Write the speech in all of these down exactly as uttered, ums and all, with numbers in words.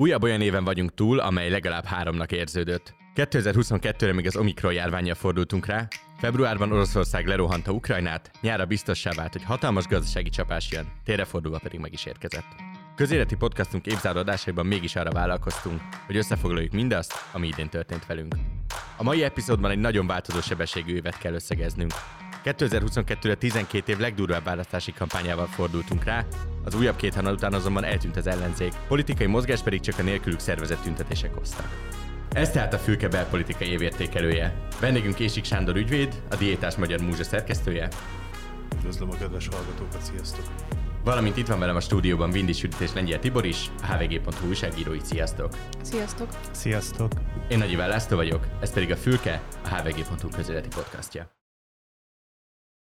Újabb olyan éven vagyunk túl, amely legalább háromnak érződött. kétezer-huszonkettőre még az Omikron járvánnyal fordultunk rá, februárban Oroszország lerohanta Ukrajnát, nyára biztossá vált, hogy hatalmas gazdasági csapás jön, térrefordulva pedig meg is érkezett. Közéleti podcastunk évzáró adásaiban mégis arra vállalkoztunk, hogy összefoglaljuk mindazt, ami idén történt velünk. A mai epizódban egy nagyon változó sebességű évet kell összegeznünk. kétezer-huszonkettőre tizenkét év legdurvább választási kampányával fordultunk rá, az újabb két hanad után azonban eltűnt az ellenzék, politikai mozgás pedig csak a nélkülük szervezett tüntetések hoztak. Ez tehát a Fülke belpolitikai évértékelője. Vendégünk Ésik Sándor ügyvéd, a Diétás Magyar Múzsa szerkesztője. Üdvözlöm a kedves hallgatókat, sziasztok! Valamint itt van velem a stúdióban Vindis Judit és Lengyel Tibor is, a há vé gé pont hu újságírói. Sziasztok! Sziasztok! Sziasztok! Én Nagy Iván László vagyok, ez pedig a Fülke, a há vé gé pont hu közéleti podcastja.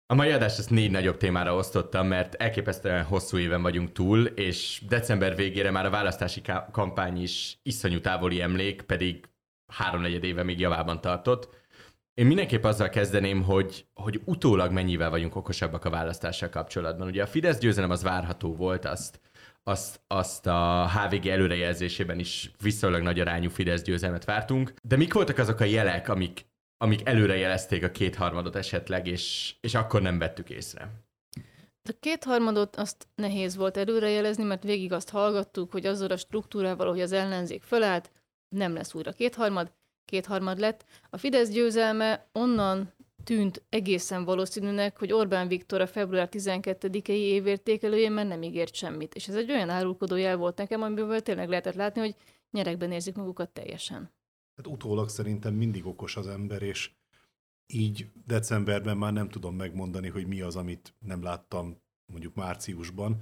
A mai adást ezt négy nagyobb témára osztottam, mert elképesztően hosszú éven vagyunk túl, és december végére már a választási kampány is iszonyú távoli emlék, pedig háromnegyed éve még javában tartott. Én mindenképp azzal kezdeném, hogy, hogy utólag mennyivel vagyunk okosabbak a választással kapcsolatban. Ugye a Fidesz győzelem az várható volt, azt, azt, azt a há vé gé előrejelzésében is viszonylag nagy arányú Fidesz győzelmet vártunk. De mik voltak azok a jelek, amik amik előrejelezték a kétharmadot esetleg, és, és akkor nem vettük észre? A kétharmadot azt nehéz volt előrejelezni, mert végig azt hallgattuk, hogy azzal a struktúrával, hogy az ellenzék fölállt, nem lesz újra kétharmad, kétharmad lett. A Fidesz győzelme onnan tűnt egészen valószínűnek, hogy Orbán Viktor a február tizenkettedikei évértékelőjén már nem ígért semmit. És ez egy olyan árulkodó jel volt nekem, amiből tényleg lehetett látni, hogy nyeregben érzik magukat teljesen. Tehát utólag szerintem mindig okos az ember, és így decemberben már nem tudom megmondani, hogy mi az, amit nem láttam mondjuk márciusban.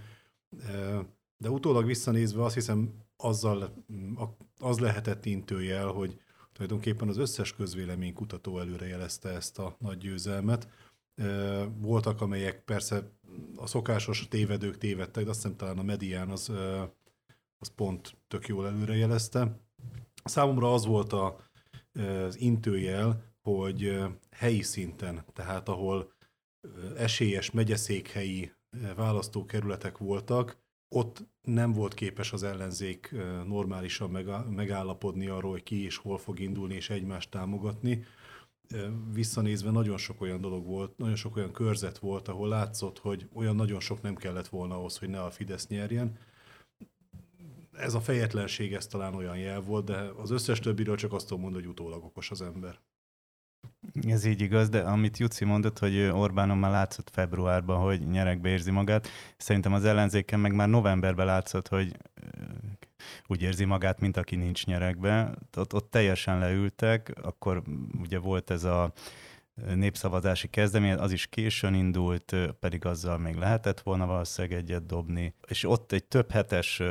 De utólag visszanézve azt hiszem, azzal, az lehetett intőjel, hogy tulajdonképpen az összes közvéleménykutató előrejelezte ezt a nagy győzelmet. Voltak, amelyek persze a szokásos tévedők tévedtek, de azt hiszem talán a Medián az, az pont tök jól előrejelezte. Számomra az volt a, az intőjel, hogy helyi szinten, tehát ahol esélyes megyeszékhelyi választókerületek voltak, ott nem volt képes az ellenzék normálisan megállapodni arról, hogy ki és hol fog indulni és egymást támogatni. Visszanézve nagyon sok olyan dolog volt, nagyon sok olyan körzet volt, ahol látszott, hogy olyan nagyon sok nem kellett volna ahhoz, hogy ne a Fidesz nyerjen. Ez a fejetlenség, ez talán olyan jel volt, de az összes többiről csak azt tudom mondani, hogy utólag okos az ember. Ez így igaz, de amit Juci mondott, hogy Orbánon már látszott februárban, hogy nyeregbe érzi magát, szerintem az ellenzéken meg már novemberben látszott, hogy úgy érzi magát, mint aki nincs nyeregbe. Ott, ott teljesen leültek, akkor ugye volt ez a népszavazási kezdeményezés, az is későn indult, pedig azzal még lehetett volna valószínűleg egyet dobni. És ott egy több hetes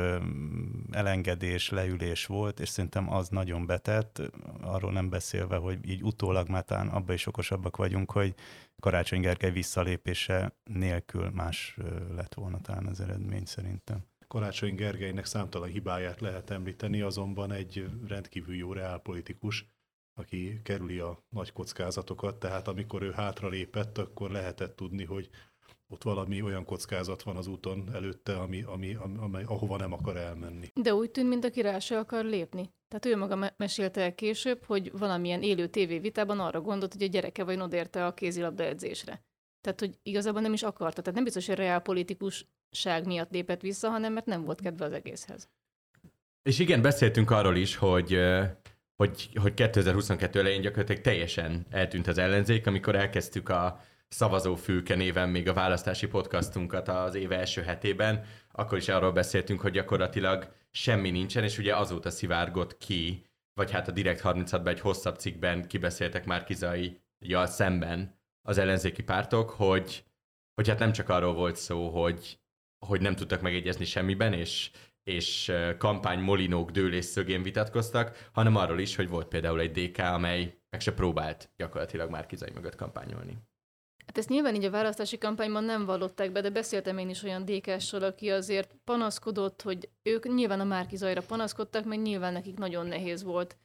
elengedés, leülés volt, és szerintem az nagyon betett, arról nem beszélve, hogy így utólag már talán abban is okosabbak vagyunk, hogy Karácsony Gergely visszalépése nélkül más lett volna talán az eredmény szerintem. Karácsony Gergelynek számtalan hibáját lehet említeni, azonban egy rendkívül jó reálpolitikus, aki kerüli a nagy kockázatokat, tehát amikor ő hátralépett, akkor lehetett tudni, hogy ott valami olyan kockázat van az úton előtte, ami, ami, ami, ahova nem akar elmenni. De úgy tűnt, mint a király se akar lépni. Tehát ő maga me- mesélte el később, hogy valamilyen élő tévévitában arra gondolt, hogy a gyereke vajon odérte a kézilabda edzésre. Tehát, hogy igazából nem is akarta. Tehát nem biztos, hogy reálpolitikusság miatt lépett vissza, hanem mert nem volt kedve az egészhez. És igen, beszéltünk arról is, hogy... Hogy, hogy kétezer-huszonkettő elején gyakorlatilag teljesen eltűnt az ellenzék, amikor elkezdtük a Szavazófülke néven még a választási podcastunkat az év első hetében, akkor is arról beszéltünk, hogy gyakorlatilag semmi nincsen, és ugye azóta szivárgott ki, vagy hát a Direkt harminchatban egy hosszabb cikkben kibeszéltek Márki-Zayjal szemben az ellenzéki pártok, hogy, hogy hát nem csak arról volt szó, hogy, hogy nem tudtak megegyezni semmiben, és és kampánymolinók dől és szögén vitatkoztak, hanem arról is, hogy volt például egy dé ká, amely meg se próbált gyakorlatilag Márki-Zay mögött kampányolni. Hát ezt nyilván így a választási kampányban nem vallották be, de beszéltem én is olyan dé ká-ssal, aki azért panaszkodott, hogy ők nyilván a Márki-Zayra panaszkodtak, mert nyilván nekik nagyon nehéz volt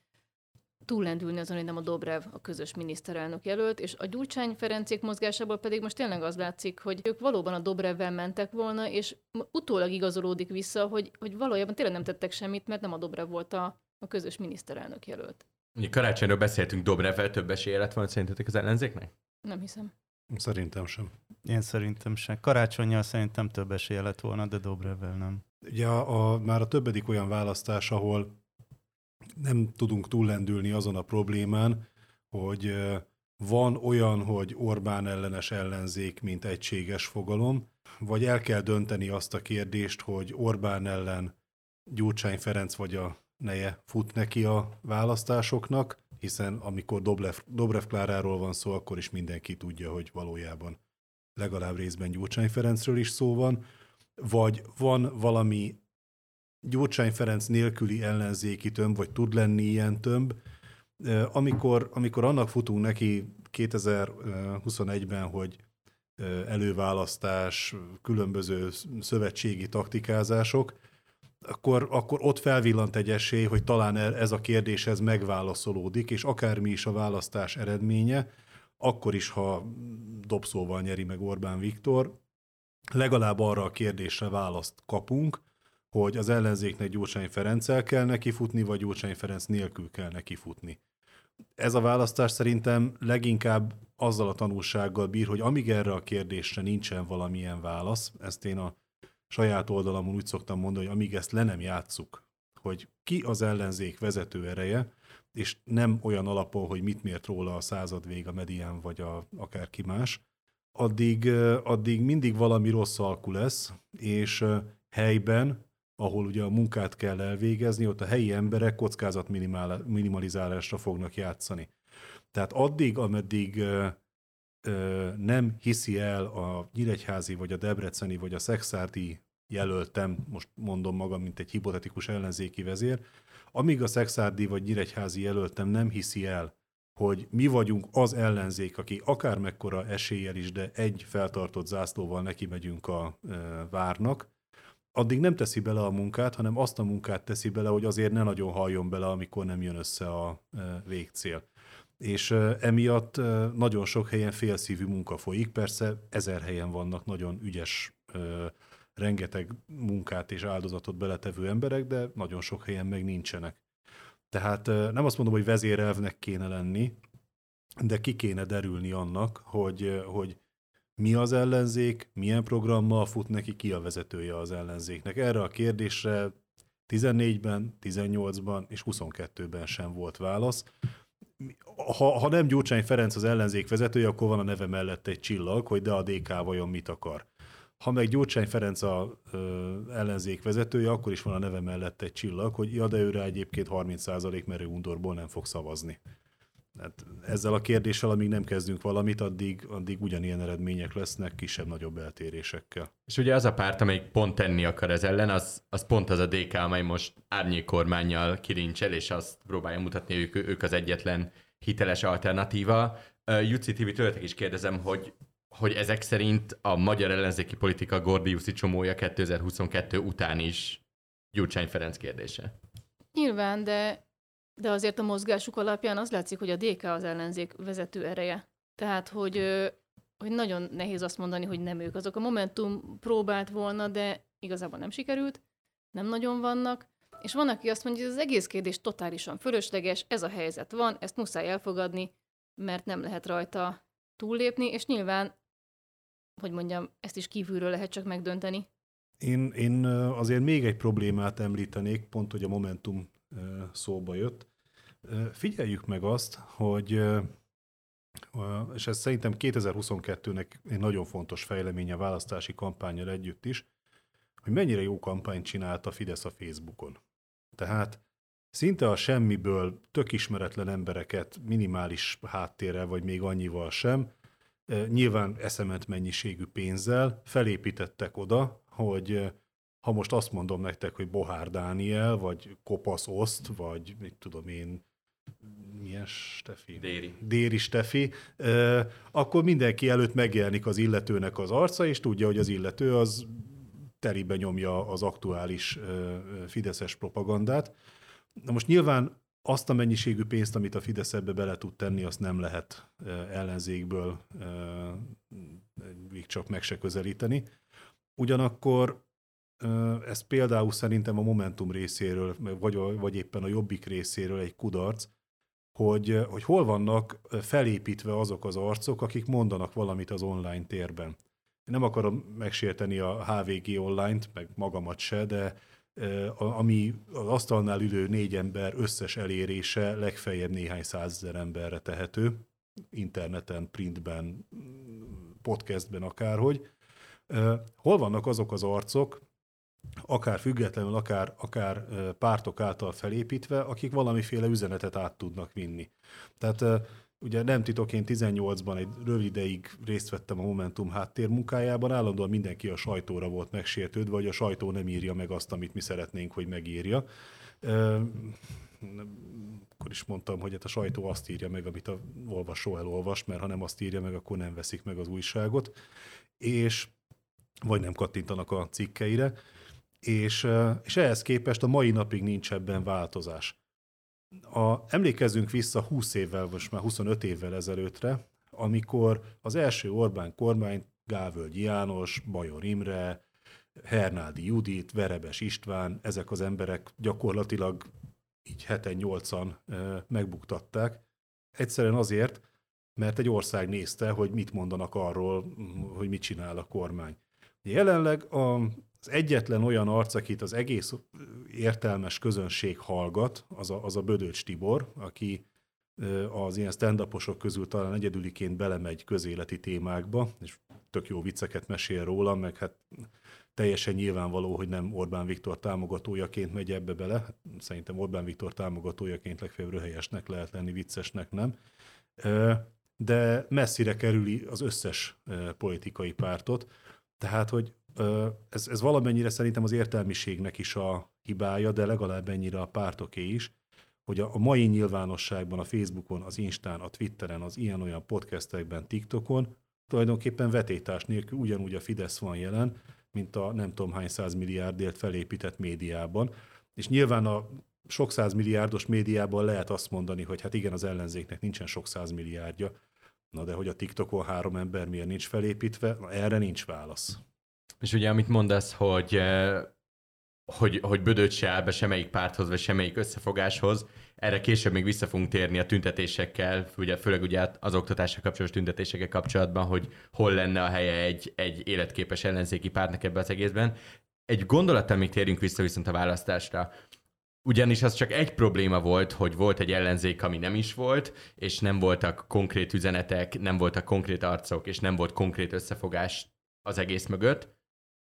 túllendülni azon, hogy nem a Dobrev a közös miniszterelnök jelölt, és a Gyurcsány Ferencék mozgásából pedig most tényleg az látszik, hogy ők valóban a Dobrevvel mentek volna, és utólag igazolódik vissza, hogy, hogy valójában tényleg nem tettek semmit, mert nem a Dobrev volt a, a közös miniszterelnök jelölt. Ugye karácsonyról beszéltünk, Dobrevvel több esélye lett volna szerintetek az ellenzéknek? Nem hiszem. Szerintem sem. Én szerintem sem. Karácsonnyal szerintem több esélye lett volna, de Dobrevvel nem. Ugye a, a, már a többedik olyan választás, ahol nem tudunk túllendülni azon a problémán, hogy van olyan, hogy Orbán ellenes ellenzék, mint egységes fogalom, vagy el kell dönteni azt a kérdést, hogy Orbán ellen Gyurcsány Ferenc vagy a neje fut neki a választásoknak, hiszen amikor Dobrev, Dobrev Kláráról van szó, akkor is mindenki tudja, hogy valójában legalább részben Gyurcsány Ferencről is szó van, vagy van valami Gyurcsány Ferenc nélküli ellenzéki tömb, vagy tud lenni ilyen tömb. Amikor, amikor annak futunk neki kétezer-huszonegyben, hogy előválasztás, különböző szövetségi taktikázások, akkor, akkor ott felvillant egy esély, hogy talán ez a kérdés ez megválaszolódik, és akármi is a választás eredménye, akkor is, ha dobszóval nyeri meg Orbán Viktor, legalább arra a kérdésre választ kapunk, hogy az ellenzéknek Gyurcsány Ferenccel kell nekifutni, vagy Gyurcsány Ferenc nélkül kell nekifutni. Ez a választás szerintem leginkább azzal a tanulsággal bír, hogy amíg erre a kérdésre nincsen valamilyen válasz, ezt én a saját oldalamon úgy szoktam mondani, hogy amíg ezt le nem játsszuk, hogy ki az ellenzék vezető ereje, és nem olyan alapon, hogy mit mért róla a Századvég, a Medián, vagy a, akárki más, addig, addig mindig valami rossz alkú lesz, és helyben, ahol ugye a munkát kell elvégezni, ott a helyi emberek kockázat minimalizálásra fognak játszani. Tehát addig, ameddig ö, ö, nem hiszi el a nyíregyházi, vagy a debreceni, vagy a szexárdi jelöltem, most mondom magam, mint egy hipotetikus ellenzéki vezér, amíg a szexárdi vagy nyíregyházi jelöltem nem hiszi el, hogy mi vagyunk az ellenzék, aki akármekkora eséllyel is, de egy feltartott zászlóval neki megyünk a ö, várnak, addig nem teszi bele a munkát, hanem azt a munkát teszi bele, hogy azért ne nagyon halljon bele, amikor nem jön össze a végcél. És emiatt nagyon sok helyen félszívű munka folyik, persze ezer helyen vannak nagyon ügyes, rengeteg munkát és áldozatot beletevő emberek, de nagyon sok helyen meg nincsenek. Tehát nem azt mondom, hogy vezérelvnek kéne lenni, de ki kéne derülni annak, hogy, hogy mi az ellenzék, milyen programmal fut neki, ki a vezetője az ellenzéknek. Erre a kérdésre tizennégyben, tizennyolcban és huszonkettőben sem volt válasz. Ha, ha nem Gyurcsány Ferenc az ellenzék vezetője, akkor van a neve mellett egy csillag, hogy de a dé ká vajon mit akar. Ha meg Gyurcsány Ferenc az ellenzék vezetője, akkor is van a neve mellett egy csillag, hogy ja, de őre egyébként harminc százalék merő undorból nem fog szavazni. Hát ezzel a kérdéssel, amíg nem kezdünk valamit, addig, addig ugyanilyen eredmények lesznek kisebb-nagyobb eltérésekkel. És ugye az a párt, amelyik pont tenni akar ez ellen, az, az pont az a dé ká, amely most árnyék kormánnyal kirincsel, és azt próbálja mutatni, ők, ők az egyetlen hiteles alternatíva. Jucci Tibi, tőletek is kérdezem, hogy, hogy ezek szerint a magyar ellenzéki politika gordiuszi csomója kétezer-huszonkettő után is Gyurcsány Ferenc kérdése. Nyilván, de... De azért a mozgásuk alapján az látszik, hogy a dé ká az ellenzék vezető ereje. Tehát, hogy, hogy nagyon nehéz azt mondani, hogy nem ők azok. A Momentum próbált volna, de igazából nem sikerült, nem nagyon vannak. És van, aki azt mondja, hogy az egész kérdés totálisan fölösleges, ez a helyzet van, ezt muszáj elfogadni, mert nem lehet rajta túllépni, és nyilván, hogy mondjam, ezt is kívülről lehet csak megdönteni. Én, én azért még egy problémát említenék, pont, hogy a Momentum szóba jött. Figyeljük meg azt, hogy, és ez szerintem kétezer-huszonkettőnek egy nagyon fontos fejleménye a választási kampánnyal együtt is, hogy mennyire jó kampányt csinált a Fidesz a Facebookon. Tehát szinte a semmiből tök ismeretlen embereket minimális háttérrel, vagy még annyival sem, nyilván eszement mennyiségű pénzzel felépítettek oda, hogy ha most azt mondom nektek, hogy Bohár Dániel, vagy Kopasz Oszt, vagy mit tudom én, milyen Stefi? Déri. Déri Stefi, eh, akkor mindenki előtt megjelenik az illetőnek az arca, és tudja, hogy az illető az telibe nyomja az aktuális eh, fideszes propagandát. Na most nyilván azt a mennyiségű pénzt, amit a Fidesz ebbe bele tud tenni, azt nem lehet ellenzékből még csak meg se közelíteni. Ugyanakkor ez például szerintem a Momentum részéről, vagy, vagy éppen a Jobbik részéről egy kudarc, hogy, hogy hol vannak felépítve azok az arcok, akik mondanak valamit az online térben. Nem akarom megsérteni a há vé gé online-t, meg magamat se, de ami az asztalnál ülő négy ember összes elérése legfeljebb néhány százezer emberre tehető, interneten, printben, podcastben akárhogy. Hol vannak azok az arcok, akár függetlenül, akár, akár pártok által felépítve, akik valamiféle üzenetet át tudnak vinni. Tehát ugye nem titok, én tizennyolcban egy rövid ideig részt vettem a Momentum háttérmunkájában, állandóan mindenki a sajtóra volt megsértődve, vagy a sajtó nem írja meg azt, amit mi szeretnénk, hogy megírja. Akkor is mondtam, hogy hát a sajtó azt írja meg, amit a olvasó elolvas, mert ha nem azt írja meg, akkor nem veszik meg az újságot, és vagy nem kattintanak a cikkeire, és, és ehhez képest a mai napig nincs ebben változás. A, emlékezzünk vissza húsz évvel, most már huszonöt évvel ezelőttre, amikor az első Orbán kormány, Gávöld János, Bajor Imre, Hernádi Judit, Verebes István, ezek az emberek gyakorlatilag így heten-nyolcan megbuktatták. Egyszerűen azért, mert egy ország nézte, hogy mit mondanak arról, hogy mit csinál a kormány. Jelenleg az egyetlen olyan arc, akit az egész értelmes közönség hallgat, az a, az a Bödölcs Tibor, aki az ilyen stand-uposok közül talán egyedüliként belemegy közéleti témákba, és tök jó vicceket mesél róla, meg hát teljesen nyilvánvaló, hogy nem Orbán Viktor támogatójaként megy ebbe bele. Szerintem Orbán Viktor támogatójaként legfeljebb röhelyesnek lehet lenni, viccesnek nem. De messzire kerüli az összes politikai pártot. Tehát, hogy ez, ez valamennyire szerintem az értelmiségnek is a hibája, de legalább ennyire a pártoké is, hogy a mai nyilvánosságban, a Facebookon, az Instán, a Twitteren, az ilyen-olyan podcastekben, TikTokon tulajdonképpen vetétás nélkül ugyanúgy a Fidesz van jelen, mint a nem tudom hány százmilliárdért felépített médiában. És nyilván a sok százmilliárdos médiában lehet azt mondani, hogy hát igen, az ellenzéknek nincsen sok százmilliárdja, na de hogy a TikTokon három ember miért nincs felépítve, na erre nincs válasz. És ugye amit mondasz, hogy, hogy, hogy Bödöcs se áll be semmelyik párthoz, vagy semmelyik összefogáshoz, erre később még vissza fogunk térni a tüntetésekkel, ugye, főleg ugye az oktatással kapcsolatos tüntetésekkel kapcsolatban, hogy hol lenne a helye egy, egy életképes ellenzéki pártnak ebben az egészben. Egy gondolattal még térjünk vissza viszont a választásra. Ugyanis az csak egy probléma volt, hogy volt egy ellenzék, ami nem is volt, és nem voltak konkrét üzenetek, nem voltak konkrét arcok, és nem volt konkrét összefogás az egész mögött,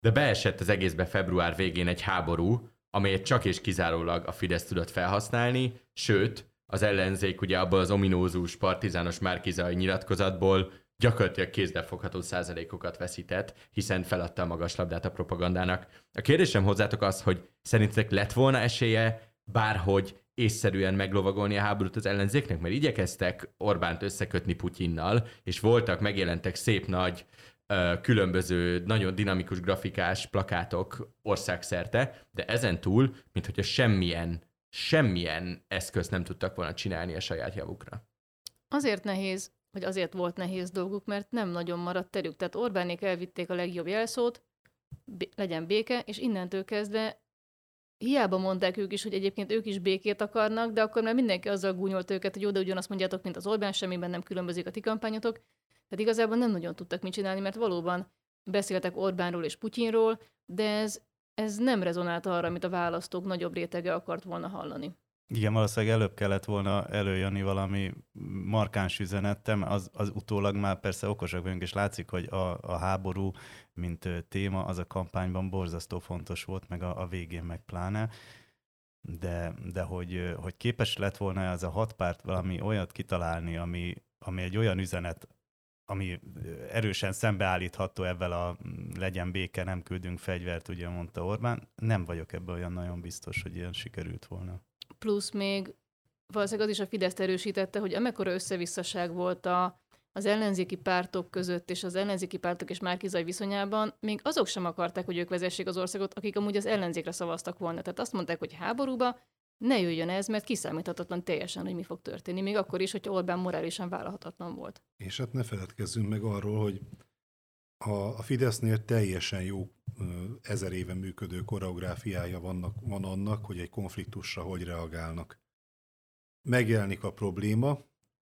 de beesett az egészbe február végén egy háború, amelyet csak és kizárólag a Fidesz tudott felhasználni, sőt, az ellenzék ugye abból az ominózus partizános Márki-Zay nyilatkozatból gyakorlatilag kézzelfogható százalékokat veszített, hiszen feladta a magas labdát a propagandának. A kérdésem hozzátok az, hogy szerintetek lett volna esélye bárhogy észszerűen meglovagolni a háborút az ellenzéknek, mert igyekeztek Orbánt összekötni Putyinnal, és voltak, megjelentek szép nagy, különböző, nagyon dinamikus grafikás plakátok országszerte, de ezen túl, minthogyha semmilyen, semmilyen eszközt nem tudtak volna csinálni a saját javukra. Azért nehéz, vagy azért volt nehéz dolguk, mert nem nagyon maradt terük. Tehát Orbánék elvitték a legjobb jelszót, b- legyen béke, és innentől kezdve hiába mondták ők is, hogy egyébként ők is békét akarnak, de akkor már mindenki azzal gúnyolt őket, hogy jó, de ugyanazt mondjátok, mint az Orbán, semmiben nem különbözik a ti kampányotok. Tehát igazából nem nagyon tudtak mit csinálni, mert valóban beszéltek Orbánról és Putyinról, de ez, ez nem rezonált arra, amit a választók nagyobb rétege akart volna hallani. Igen, valószínűleg előbb kellett volna előjönni valami markáns üzenettem, az, az utólag már persze okosak vagyunk, és látszik, hogy a, a háború, mint téma, az a kampányban borzasztó fontos volt, meg a, a végén meg pláne. De, de hogy, hogy képes lett volna az a hat párt valami olyat kitalálni, ami, ami egy olyan üzenet, ami erősen szembeállítható ebben a legyen béke, nem küldünk fegyvert, ugye mondta Orbán, nem vagyok ebben olyan nagyon biztos, hogy ilyen sikerült volna. Plusz még valószínűleg az is a Fideszt erősítette, hogy amekkora összevisszaság volt a, az ellenzéki pártok között, és az ellenzéki pártok és Márki-Zay viszonyában, még azok sem akarták, hogy ők vezessék az országot, akik amúgy az ellenzékre szavaztak volna. Tehát azt mondták, hogy háborúba, ne üljön ez, mert kiszámíthatatlan teljesen, hogy mi fog történni, még akkor is, hogy Orbán morálisan vállalhatatlan volt. És hát ne feledkezzünk meg arról, hogy a Fidesznél teljesen jó ezer éve működő koreográfiája vannak, van annak, hogy egy konfliktusra hogy reagálnak. Megjelenik a probléma,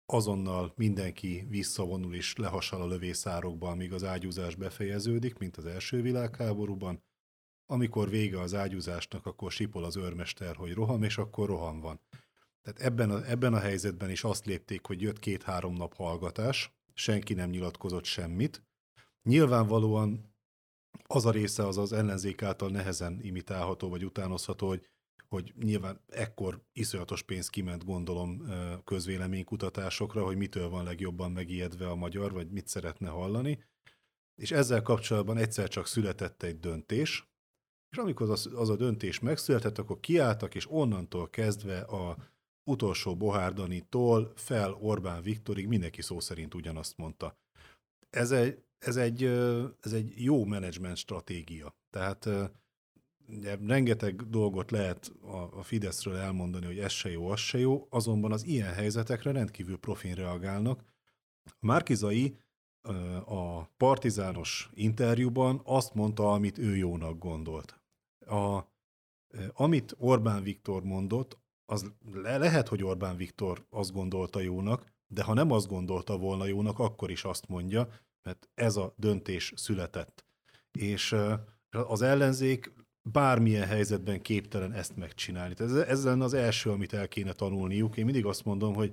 azonnal mindenki visszavonul és lehassal a lövészárokba, amíg az ágyúzás befejeződik, mint az első világháborúban. Amikor vége az ágyúzásnak, akkor sipol az őrmester, hogy roham, és akkor roham van. Tehát ebben a, ebben a helyzetben is azt lépték, hogy jött két-három nap hallgatás, senki nem nyilatkozott semmit. Nyilvánvalóan az a része az az ellenzék által nehezen imitálható, vagy utánozható, hogy, hogy nyilván ekkor iszonyatos pénz kiment, gondolom, közvéleménykutatásokra, hogy mitől van legjobban megijedve a magyar, vagy mit szeretne hallani. És ezzel kapcsolatban egyszer csak született egy döntés, és amikor az, az a döntés megszületett, akkor kiálltak, és onnantól kezdve a utolsó Bohár Danitól fel Orbán Viktorig mindenki szó szerint ugyanazt mondta. Ez egy, ez egy, ez egy jó menedzsment stratégia. Tehát rengeteg dolgot lehet a Fideszről elmondani, hogy ez se jó, az se jó, azonban az ilyen helyzetekre rendkívül profin reagálnak. Márki-Zay a partizános interjúban azt mondta, amit ő jónak gondolt. A, amit Orbán Viktor mondott, az le, lehet, hogy Orbán Viktor azt gondolta jónak, de ha nem azt gondolta volna jónak, akkor is azt mondja, mert ez a döntés született. És az ellenzék bármilyen helyzetben képtelen ezt megcsinálni. Ez, ez lenne az első, amit el kéne tanulniuk. Én mindig azt mondom, hogy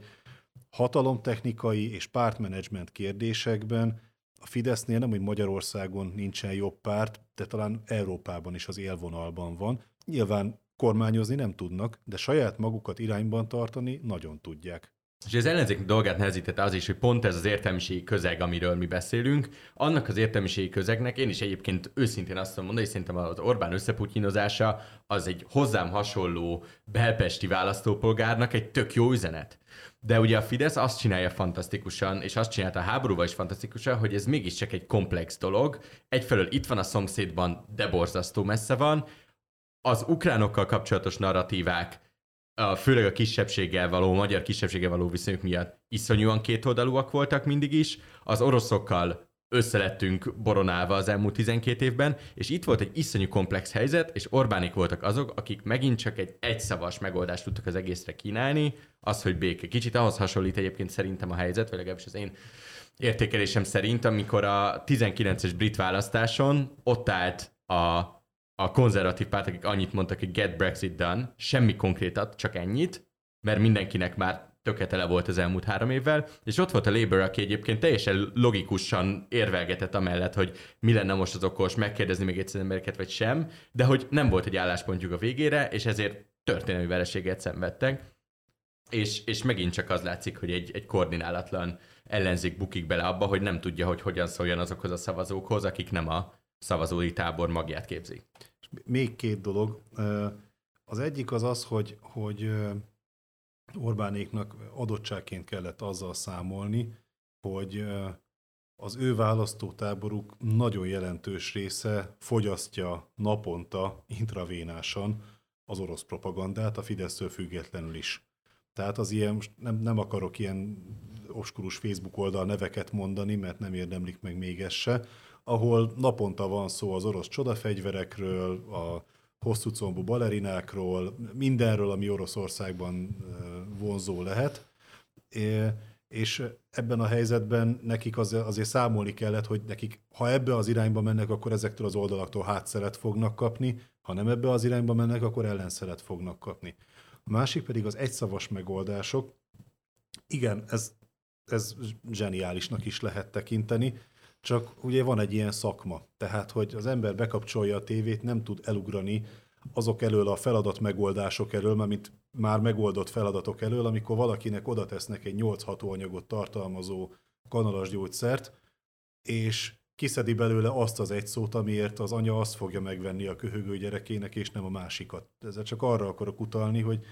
hatalomtechnikai és pártmenedzsment kérdésekben a Fidesznél nem, hogy Magyarországon nincsen jobb párt, de talán Európában is az élvonalban van. Nyilván kormányozni nem tudnak, de saját magukat irányban tartani nagyon tudják. És az ellenzék dolgát nehezítette az is, hogy pont ez az értelmiségi közeg, amiről mi beszélünk, annak az értelmiségi közegnek, én is egyébként őszintén azt mondom, hogy szerintem az Orbán összeputyinozása az egy hozzám hasonló belpesti választópolgárnak egy tök jó üzenet. De ugye a Fidesz azt csinálja fantasztikusan, és azt csinálta a háborúval is fantasztikusan, hogy ez mégiscsak egy komplex dolog. Egyfelől itt van a szomszédban, de borzasztó messze van. Az ukránokkal kapcsolatos narratívák, főleg a kisebbséggel való, magyar kisebbséggel való viszonyok miatt iszonyúan kétoldalúak voltak mindig is. Az oroszokkal összelettünk boronálva az elmúlt tizenkét évben, és itt volt egy iszonyú komplex helyzet, és Orbánik voltak azok, akik megint csak egy egyszavas megoldást tudtak az egészre kínálni, az, hogy béke. Kicsit ahhoz hasonlít egyébként szerintem a helyzet, vagy legalábbis az én értékelésem szerint, amikor a tizenkilences brit választáson ott állt a a konzervatív párt, akik annyit mondtak, hogy get Brexit done, semmi konkrétat, csak ennyit, mert mindenkinek már tökéletele volt az elmúlt három évvel, és ott volt a Labour, aki egyébként teljesen logikusan érvelgetett amellett, hogy mi lenne most az okos, megkérdezni még egyszer embereket, vagy sem, de hogy nem volt egy álláspontjuk a végére, és ezért történelmi vereséget szenvedtek, és, és megint csak az látszik, hogy egy, egy koordinálatlan ellenzék bukik bele abba, hogy nem tudja, hogy hogyan szóljon azokhoz a szavazókhoz, akik nem a szavazói tábor magját képzi. Még két dolog. Az egyik az az, hogy, hogy Orbánéknak adottságként kellett azzal számolni, hogy az ő választótáboruk nagyon jelentős része fogyasztja naponta intravénásan az orosz propagandát, a Fidesztől függetlenül is. Tehát az ilyen, nem, nem akarok ilyen obskurus Facebook oldal neveket mondani, mert nem érdemlik meg még ez se, ahol naponta van szó az orosz csodafegyverekről, a hosszú combú balerinákról, mindenről, ami Oroszországban vonzó lehet, és ebben a helyzetben nekik azért számolni kellett, hogy nekik, ha ebbe az irányba mennek, akkor ezektől az oldalaktól hátszelet fognak kapni, ha nem ebbe az irányba mennek, akkor ellenszelet fognak kapni. A másik pedig az egyszavas megoldások. Igen, ez, ez zseniálisnak is lehet tekinteni, csak ugye van egy ilyen szakma, tehát hogy az ember bekapcsolja a tévét, nem tud elugrani azok elől a feladat megoldások elől, mint már megoldott feladatok elől, amikor valakinek oda tesznek egy nyolc hatóanyagot tartalmazó kanalas gyógyszert, és kiszedi belőle azt az egy szót, amiért az anya azt fogja megvenni a köhögő gyerekének, és nem a másikat. Ezzel csak arra akarok utalni, hogy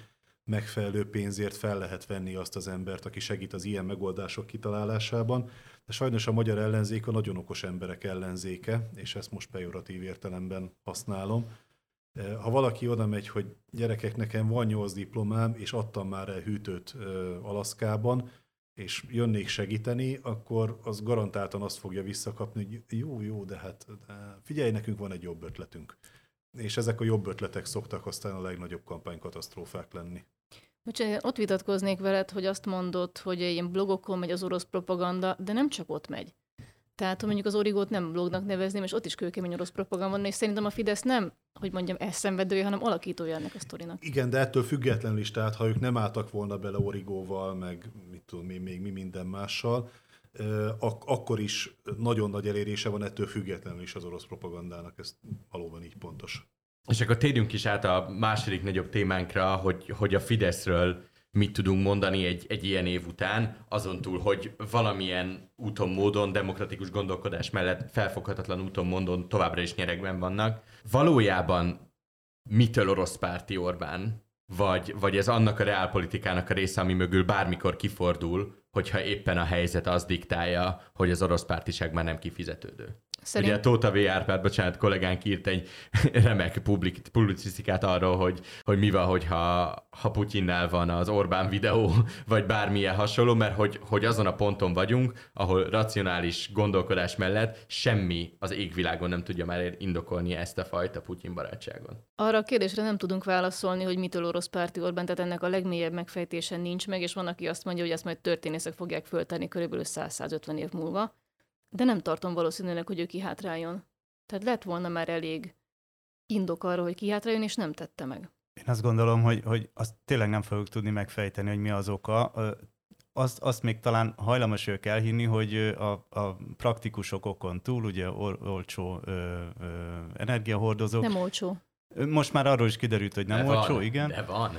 megfelelő pénzért fel lehet venni azt az embert, aki segít az ilyen megoldások kitalálásában, de sajnos a magyar ellenzék a nagyon okos emberek ellenzéke, és ezt most pejoratív értelemben használom, Ha valaki oda megy, hogy gyerekek, nekem van nyolc diplomám, és adtam már el hűtőt Alaszkában, és jönnék segíteni, akkor az garantáltan azt fogja visszakapni, hogy jó, jó, de hát figyelj, nekünk van egy jobb ötletünk. És ezek a jobb ötletek szoktak aztán a legnagyobb kampánykatasztrófák lenni. Bocsánat, ott vitatkoznék veled, hogy azt mondod, hogy ilyen blogokon megy az orosz propaganda, de nem csak ott megy. Tehát, ha mondjuk az Origót nem blognak nevezném, és ott is kőkemény orosz propaganda van, és szerintem a Fidesz nem, hogy mondjam, elszenvedője, hanem alakítója ennek a sztorinak. Igen, de ettől függetlenül is, tehát ha ők nem álltak volna bele Origóval, meg mit tudom én, még mi minden mással, ak- akkor is nagyon nagy elérése van ettől függetlenül is az orosz propagandának, ez valóban így pontos. És akkor térjünk is át a második nagyobb témánkra, hogy, hogy a Fideszről mit tudunk mondani egy, egy ilyen év után, azon túl, hogy valamilyen úton, módon, demokratikus gondolkodás mellett felfoghatatlan úton, módon továbbra is nyeregben vannak. Valójában mitől orosz párti Orbán? Vagy, vagy ez annak a reálpolitikának a része, ami mögül bármikor kifordul, hogyha éppen a helyzet az diktálja, hogy az orosz pártiság már nem kifizetődő? Szerint... Ugye a Tóta V. Árpád, bocsánat, kollégánk írt egy remek publik, publicisztikát arról, hogy, hogy mi van, hogyha ha Putyinnál van az Orbán videó, vagy bármilyen hasonló, mert hogy, hogy azon a ponton vagyunk, ahol racionális gondolkodás mellett semmi az égvilágon nem tudja már indokolni ezt a fajta Putyin barátságon. Arra a kérdésre nem tudunk válaszolni, hogy mitől orosz párti Orbán, tehát ennek a legmélyebb megfejtése nincs meg, és van, aki azt mondja, hogy ezt majd történészek fogják föltenni körülbelül száz-százötven év múlva. De nem tartom valószínűleg, hogy ő kihátráljon. Tehát lett volna már elég indok arra, hogy kihátráljon, és nem tette meg. Én azt gondolom, hogy, hogy azt tényleg nem fogjuk tudni megfejteni, hogy mi az oka. Azt, azt még talán hajlamos ők elhinni, hogy a, a praktikusok okon túl, ugye or, olcsó ö, ö, energiahordozók. Nem olcsó. Most már arról is kiderült, hogy nem de olcsó, van, igen. De van.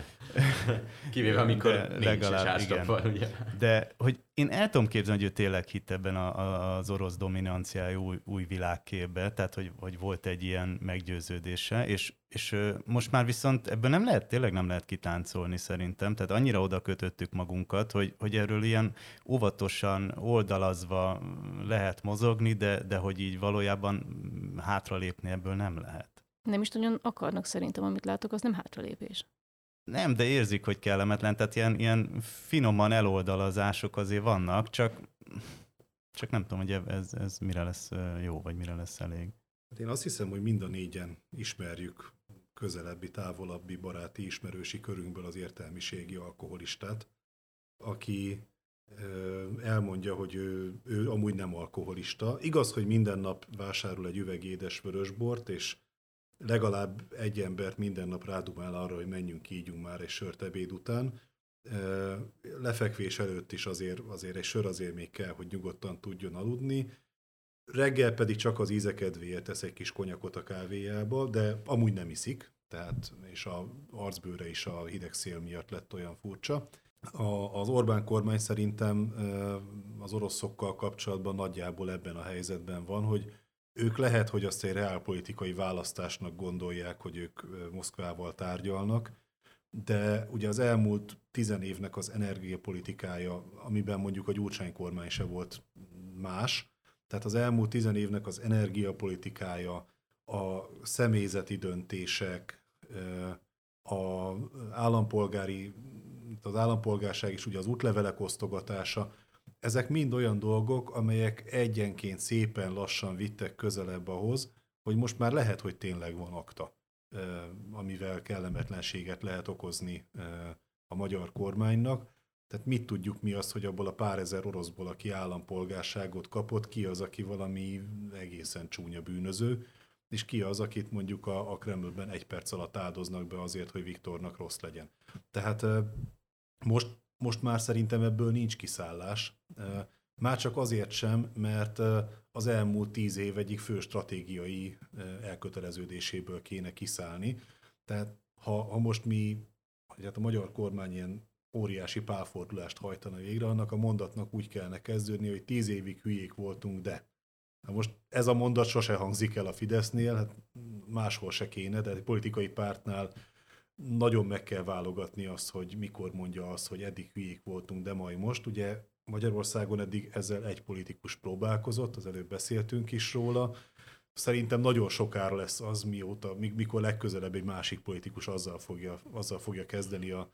Kivéve, amikor de, nincs legalább, is van, ugye. De hogy én el tudom képzelni, hogy ő tényleg hitt ebben a, a, az orosz dominanciájú új, új világképbe, tehát hogy, hogy volt egy ilyen meggyőződése, és, és most már viszont ebből nem lehet, tényleg nem lehet kitáncolni szerintem, tehát annyira oda kötöttük magunkat, hogy, hogy erről ilyen óvatosan, oldalazva lehet mozogni, de, de hogy így valójában hátralépni ebből nem lehet. Nem is nagyon akarnak szerintem, amit látok, az nem hátralépés. Nem, de érzik, hogy kellemetlen, tehát ilyen, ilyen finoman eloldalazások azért vannak, csak, csak nem tudom, hogy ez, ez mire lesz jó, vagy mire lesz elég. Hát én azt hiszem, hogy mind a négyen ismerjük közelebbi, távolabbi, baráti, ismerősi körünkből az értelmiségi alkoholistát, aki elmondja, hogy ő, ő amúgy nem alkoholista. Igaz, hogy minden nap vásárol egy üveg édes vörösbort, és legalább egy embert minden nap rádumál arra, hogy menjünk ki, ígyunk már egy sört ebéd után. Lefekvés előtt is azért, azért egy sör azért még kell, hogy nyugodtan tudjon aludni. Reggel pedig csak az íze kedvéért tesz egy kis konyakot a kávéjába, de amúgy nem iszik, tehát, és az arcbőre is a hideg szél miatt lett olyan furcsa. A, az Orbán kormány szerintem az oroszokkal kapcsolatban nagyjából ebben a helyzetben van, hogy ők lehet, hogy azt egy reálpolitikai választásnak gondolják, hogy ők Moszkvával tárgyalnak, de ugye az elmúlt tizen évnek az energiapolitikája, amiben mondjuk a Gyurcsány kormány se volt más, tehát az elmúlt tizen évnek az energiapolitikája, a személyzeti döntések, a állampolgári, az állampolgárság és ugye az útlevelek osztogatása, ezek mind olyan dolgok, amelyek egyenként szépen lassan vittek közelebb ahhoz, hogy most már lehet, hogy tényleg van akta, amivel kellemetlenséget lehet okozni a magyar kormánynak. Tehát mit tudjuk mi azt, hogy abból a pár ezer oroszból, aki állampolgárságot kapott, ki az, aki valami egészen csúnya bűnöző, és ki az, akit mondjuk a, a Kremlben egy perc alatt áldoznak be azért, hogy Viktornak rossz legyen. Tehát most Most már szerintem ebből nincs kiszállás, már csak azért sem, mert az elmúlt tíz év egyik fő stratégiai elköteleződéséből kéne kiszállni. Tehát ha, ha most mi, hát a magyar kormány ilyen óriási pálfordulást hajtana végre, annak a mondatnak úgy kellene kezdődni, hogy tíz évig hülyék voltunk, de. Na most ez a mondat sose hangzik el a Fidesznél, hát máshol se kéne, de egy politikai pártnál nagyon meg kell válogatni azt, hogy mikor mondja azt, hogy eddig hülyék voltunk, de majd most. Ugye Magyarországon eddig ezzel egy politikus próbálkozott, az előbb beszéltünk is róla, Szerintem nagyon sokára lesz az, mióta, mikor legközelebb egy másik politikus azzal fogja, azzal fogja kezdeni a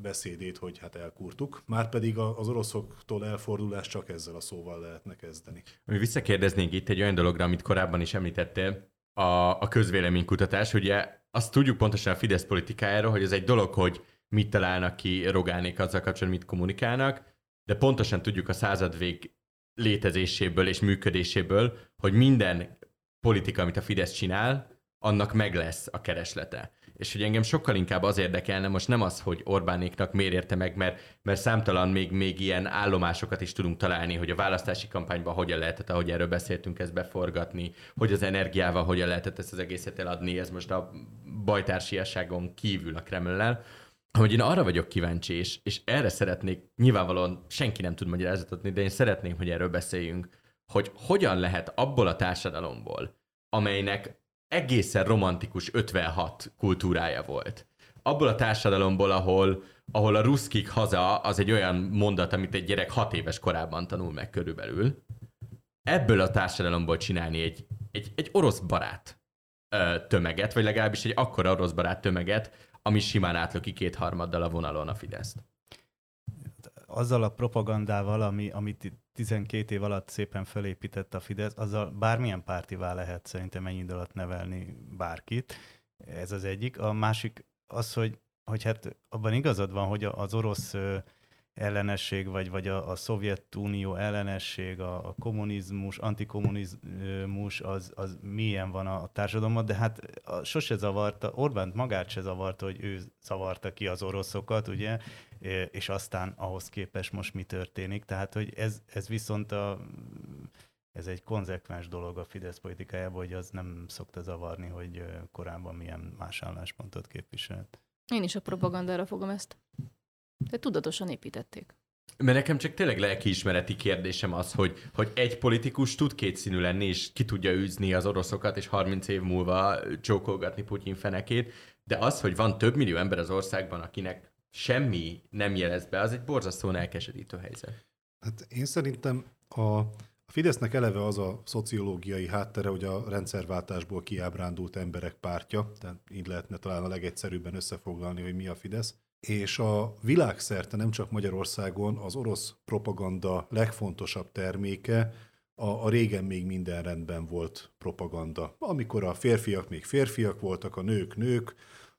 beszédét, hogy hát elkúrtuk. Márpedig az oroszoktól elfordulás csak ezzel a szóval lehetne kezdeni. Ami visszakérdeznénk itt egy olyan dologra, amit korábban is említettél, a, a közvéleménykutatás. Ugye azt tudjuk pontosan a Fidesz politikájáról, hogy ez egy dolog, hogy mit találnak ki Rogánék azzal kapcsolatban, mit kommunikálnak, de pontosan tudjuk a Századvég létezéséből és működéséből, hogy minden politika, amit a Fidesz csinál, annak meg lesz a kereslete. És hogy engem sokkal inkább az érdekelne most nem az, hogy Orbánéknak miért érte meg, mert, mert számtalan még, még ilyen állomásokat is tudunk találni, hogy a választási kampányban hogyan lehetett, ahogy erről beszéltünk, ezt beforgatni, hogy az energiával hogyan lehetett ezt az egészet eladni, ez most a bajtársiasságon kívül a Kremllel. Hogy én arra vagyok kíváncsi, és, és erre szeretnék, nyilvánvalóan senki nem tud magyarázatot adni, de én szeretném, hogy erről beszéljünk, hogy hogyan lehet abból a társadalomból, amelynek egészen romantikus ötvenhat kultúrája volt. Abból a társadalomból, ahol, ahol a ruszkik haza az egy olyan mondat, amit egy gyerek hat éves korában tanul meg körülbelül, ebből a társadalomból csinálni egy, egy, egy orosz barát ö, tömeget, vagy legalábbis egy akkora orosz barát tömeget, ami simán átlöki kétharmaddal a vonalon a Fideszt. Azzal a propagandával, ami, amit tizenkét év alatt szépen felépített a Fidesz, azzal bármilyen pártivá lehet szerintem ennyi idő alatt nevelni bárkit. Ez az egyik. A másik az, hogy, hogy hát abban igazad van, hogy az orosz ellenesség, vagy, vagy a, a Szovjetunió ellenesség, a, a kommunizmus, antikommunizmus, az, az milyen van a társadalomban, de hát a, sose zavarta, Orbánt magát se zavarta, hogy ő zavarta ki az oroszokat, ugye, és aztán ahhoz képest most mi történik, tehát hogy ez, ez viszont a, ez egy konzekvens dolog a Fidesz politikájában, hogy az nem szokta zavarni, hogy korábban milyen más álláspontot képviselt. Én is a propagandára fogom ezt. De tudatosan építették. Mert nekem csak tényleg lelkiismereti kérdésem az, hogy, hogy egy politikus tud kétszínű lenni, és ki tudja űzni az oroszokat, és harminc év múlva csókolgatni Putyin fenekét, de az, hogy van több millió ember az országban, akinek semmi nem jelez be, az egy borzasztóan elkeserítő helyzet. Hát én szerintem a Fidesznek eleve az a szociológiai háttere, hogy a rendszerváltásból kiábrándult emberek pártja, tehát így lehetne talán a legegyszerűbben összefoglalni, hogy mi a Fidesz. És a világszerte, nem csak Magyarországon, az orosz propaganda legfontosabb terméke a, a régen még minden rendben volt propaganda. Amikor a férfiak még férfiak voltak, a nők nők,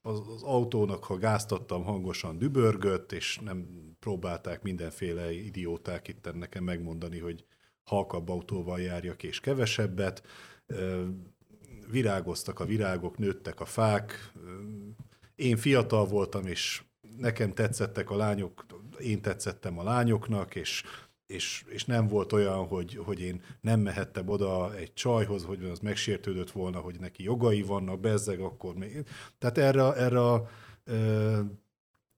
az, az autónak, ha gáztattam, hangosan dübörgött, és nem próbálták mindenféle idióták itten nekem megmondani, hogy halkabb autóval járjak és kevesebbet. Virágoztak a virágok, nőttek a fák. Én fiatal voltam, és nekem tetszettek a lányok, én tetszettem a lányoknak, és, és, és nem volt olyan, hogy, hogy én nem mehettem oda egy csajhoz, hogy az megsértődött volna, hogy neki jogai vannak, bezzeg, akkor még... Tehát erre, erre a ö,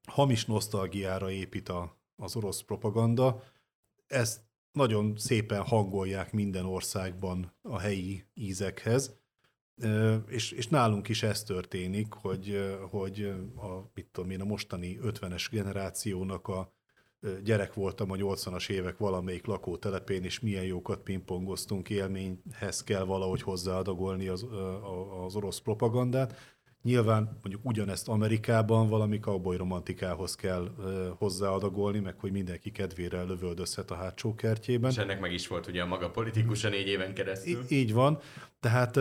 hamis nosztalgiára épít a, az orosz propaganda. Ezt nagyon szépen hangolják minden országban a helyi ízekhez. És, és nálunk is ez történik, hogy, hogy a, mit tudom én, a mostani ötvenes generációnak a gyerek voltam a nyolcvanas évek valamelyik lakótelepén, és milyen jókat pingpongoztunk, élményhez kell valahogy hozzáadagolni az, az orosz propagandát. Nyilván mondjuk ugyanezt Amerikában valami cowboy romantikához kell hozzáadagolni, meg hogy mindenki kedvére lövöldözhet a hátsó kertjében. És ennek meg is volt ugye a maga politikusa négy éven keresztül. Így, így van. Tehát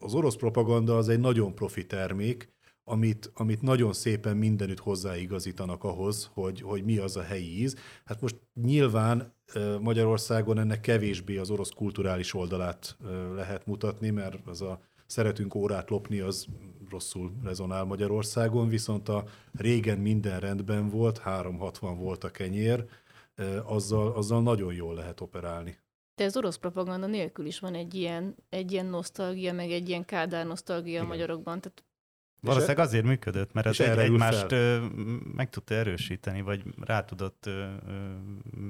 az orosz propaganda az egy nagyon profi termék, amit, amit nagyon szépen mindenütt hozzáigazítanak ahhoz, hogy, hogy mi az a helyi íz. Hát most nyilván Magyarországon ennek kevésbé az orosz kulturális oldalát lehet mutatni, mert az a szeretünk órát lopni, az rosszul rezonál Magyarországon, viszont a régen minden rendben volt, háromszázhatvan volt a kenyér, azzal, azzal nagyon jól lehet operálni. De az orosz propaganda nélkül is van egy ilyen, egy ilyen nosztalgia, meg egy ilyen Kádár nosztalgia a magyarokban. Tehát... Valószínűleg azért működött, mert az egy, egymást fel. meg tudta erősíteni, vagy rá tudott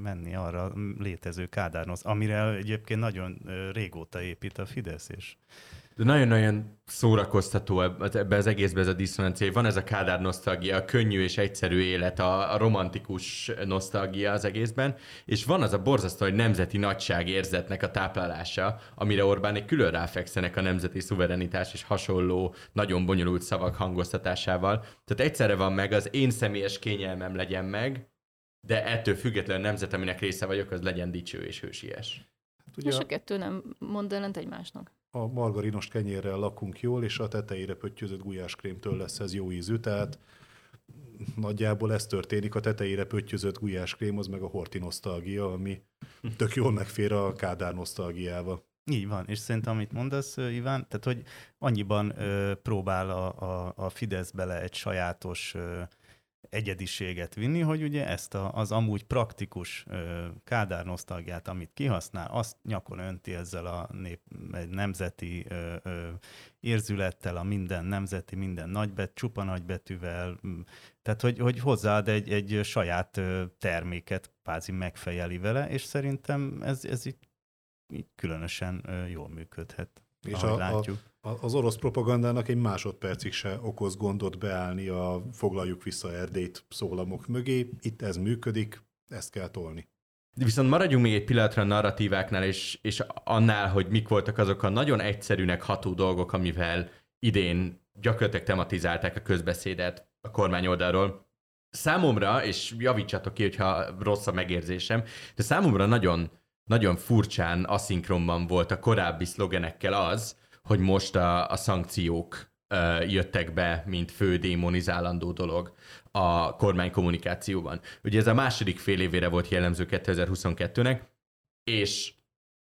menni arra létező Kádárnosz, amire egyébként nagyon régóta épít a Fidesz is. De nagyon-nagyon szórakoztató ebbe az egészben ez a diszonancia. Van ez a Kádár nosztalgia, a könnyű és egyszerű élet, a, a romantikus nosztalgia az egészben, és van az a borzasztó, hogy nemzeti nagyságérzetnek a táplálása, amire Orbánék külön ráfekszenek a nemzeti szuverenitás és hasonló, nagyon bonyolult szavak hangoztatásával. Tehát egyszerre van meg az én személyes kényelmem legyen meg, de ettől függetlenül nemzet, aminek része vagyok, az legyen dicső és hősies. Hát ugye... És a kettő nem mond ellent egymásnak. A margarinos kenyérrel lakunk jól, és a tetejére pöttyözött gulyáskrémtől lesz ez jó ízű, tehát nagyjából ez történik, a tetejére pöttyözött gulyáskrém, az meg a horti nosztalgia, ami tök jól megfér a Kádár nosztalgiával. Így van, és szerintem, amit mondasz, Iván, tehát hogy annyiban ö, próbál a, a, a Fidesz bele egy sajátos ö, egyediséget vinni, hogy ugye ezt a, az amúgy praktikus ö, Kádár nosztalgiát, amit kihasznál, azt nyakon önti ezzel a nép, egy nemzeti ö, ö, érzülettel, a minden nemzeti, minden nagybet, csupa nagybetűvel, tehát hogy, hogy hozzáad egy, egy saját ö, terméket, kvázi megfejeli vele, és szerintem ez, ez így, így különösen ö, jól működhet. És a, látjuk. A, az orosz propagandának egy másodpercig se okoz gondot beállni a foglaljuk vissza Erdélyt szólamok mögé. Itt ez működik, ezt kell tolni. Viszont maradjunk még egy pillanatra a narratíváknál, és, és annál, hogy mik voltak azok a nagyon egyszerűnek ható dolgok, amivel idén gyakorlatilag tematizálták a közbeszédet a kormány oldalról. Számomra, és javítsatok ki, hogyha rossz a megérzésem, de számomra nagyon nagyon furcsán aszinkronban volt a korábbi szlogenekkel az, hogy most a, a szankciók ö, jöttek be, mint fő démonizálandó dolog a kormány kommunikációban. Ugye ez a második fél évére volt jellemző kétezer-huszonkettőnek, és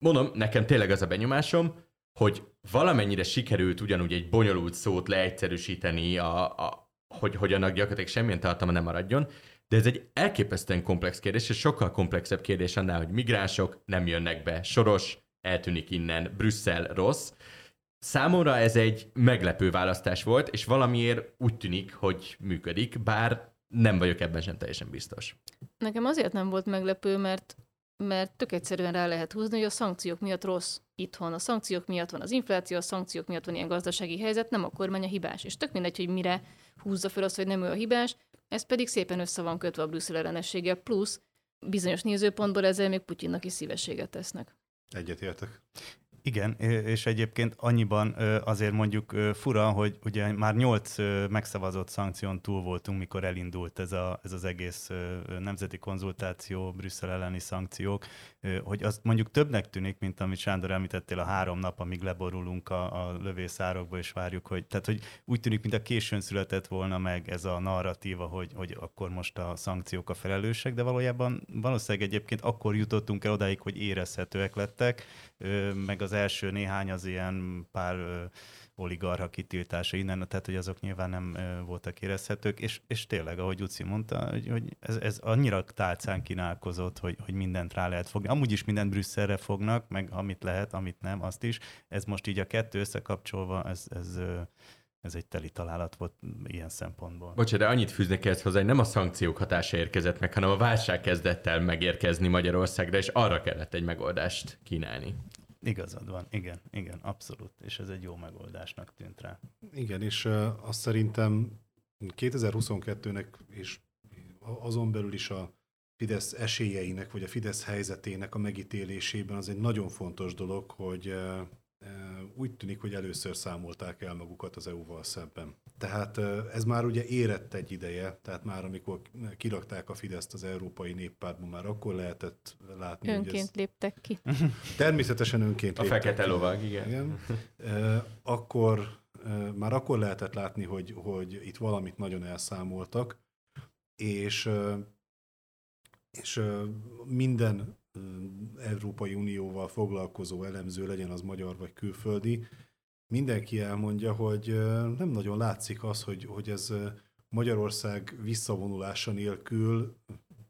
mondom, nekem tényleg az a benyomásom, hogy valamennyire sikerült ugyanúgy egy bonyolult szót leegyszerűsíteni, a, a, hogy, hogy annak gyakorlatilag semmilyen tartalma nem maradjon, de ez egy elképesztően komplex kérdés, és sokkal komplexebb kérdés annál, hogy migránsok nem jönnek be. Soros eltűnik innen, Brüsszel rossz. Számomra ez egy meglepő választás volt, és valamiért úgy tűnik, hogy működik, bár nem vagyok ebben sem teljesen biztos. Nekem azért nem volt meglepő, mert, mert tök egyszerűen rá lehet húzni, hogy a szankciók miatt rossz itthon. A szankciók miatt van az infláció, a szankciók miatt van ilyen gazdasági helyzet, nem a kormány a hibás. És tök mindegy, hogy mire húzza fel azt, hogy nem ő a hibás, ez pedig szépen össze van kötve a Brüsszel ellenességgel, plusz bizonyos nézőpontból ezzel még Putyinnak is szívességet tesznek. Egyetértek. Igen, és egyébként annyiban azért mondjuk fura, hogy ugye már nyolc megszavazott szankción túl voltunk, mikor elindult ez, a, ez az egész nemzeti konzultáció, Brüsszel elleni szankciók, hogy az mondjuk többnek tűnik, mint amit Sándor említettél, a három nap, amíg leborulunk a, a lövészárokba, és várjuk, hogy, tehát, hogy úgy tűnik, mint a későn született volna meg ez a narratíva, hogy, hogy akkor most a szankciók a felelősek, de valójában valószínűleg egyébként akkor jutottunk el odáig, hogy érezhetőek lettek, meg az első néhány az ilyen pár ö, oligarha kitiltása innen, tehát hogy azok nyilván nem ö, voltak érezhetők, és, és tényleg, ahogy Uci mondta, hogy, hogy ez, ez annyira tálcán kínálkozott, hogy, hogy mindent rá lehet fogni. Amúgy is mindent Brüsszelre fognak, meg amit lehet, amit nem, azt is. Ez most így a kettő összekapcsolva, ez, ez, ö, ez egy teli találat volt ilyen szempontból. Bocsánat, de annyit fűznek ezt hozzá, hogy nem a szankciók hatása érkezett meg, hanem a válság kezdett el megérkezni Magyarországra, és arra kellett egy megoldást kínálni. Igazad van, igen, igen, abszolút, és ez egy jó megoldásnak tűnt rá. Igen, és azt szerintem kétezer-huszonkettőnek és azon belül is a Fidesz esélyeinek, vagy a Fidesz helyzetének a megítélésében az egy nagyon fontos dolog, hogy úgy tűnik, hogy először számolták el magukat az é u-val szemben. Tehát ez már ugye érett egy ideje, tehát már amikor kirakták a Fideszt az Európai Néppártban, már akkor lehetett látni. Önként ez... léptek ki. Természetesen önként a léptek ki. A fekete lovag, igen. igen. Akkor, már akkor lehetett látni, hogy, hogy itt valamit nagyon elszámoltak, és, és minden Európai Unióval foglalkozó elemző, legyen az magyar vagy külföldi, mindenki elmondja, hogy nem nagyon látszik az, hogy, hogy ez Magyarország visszavonulása nélkül,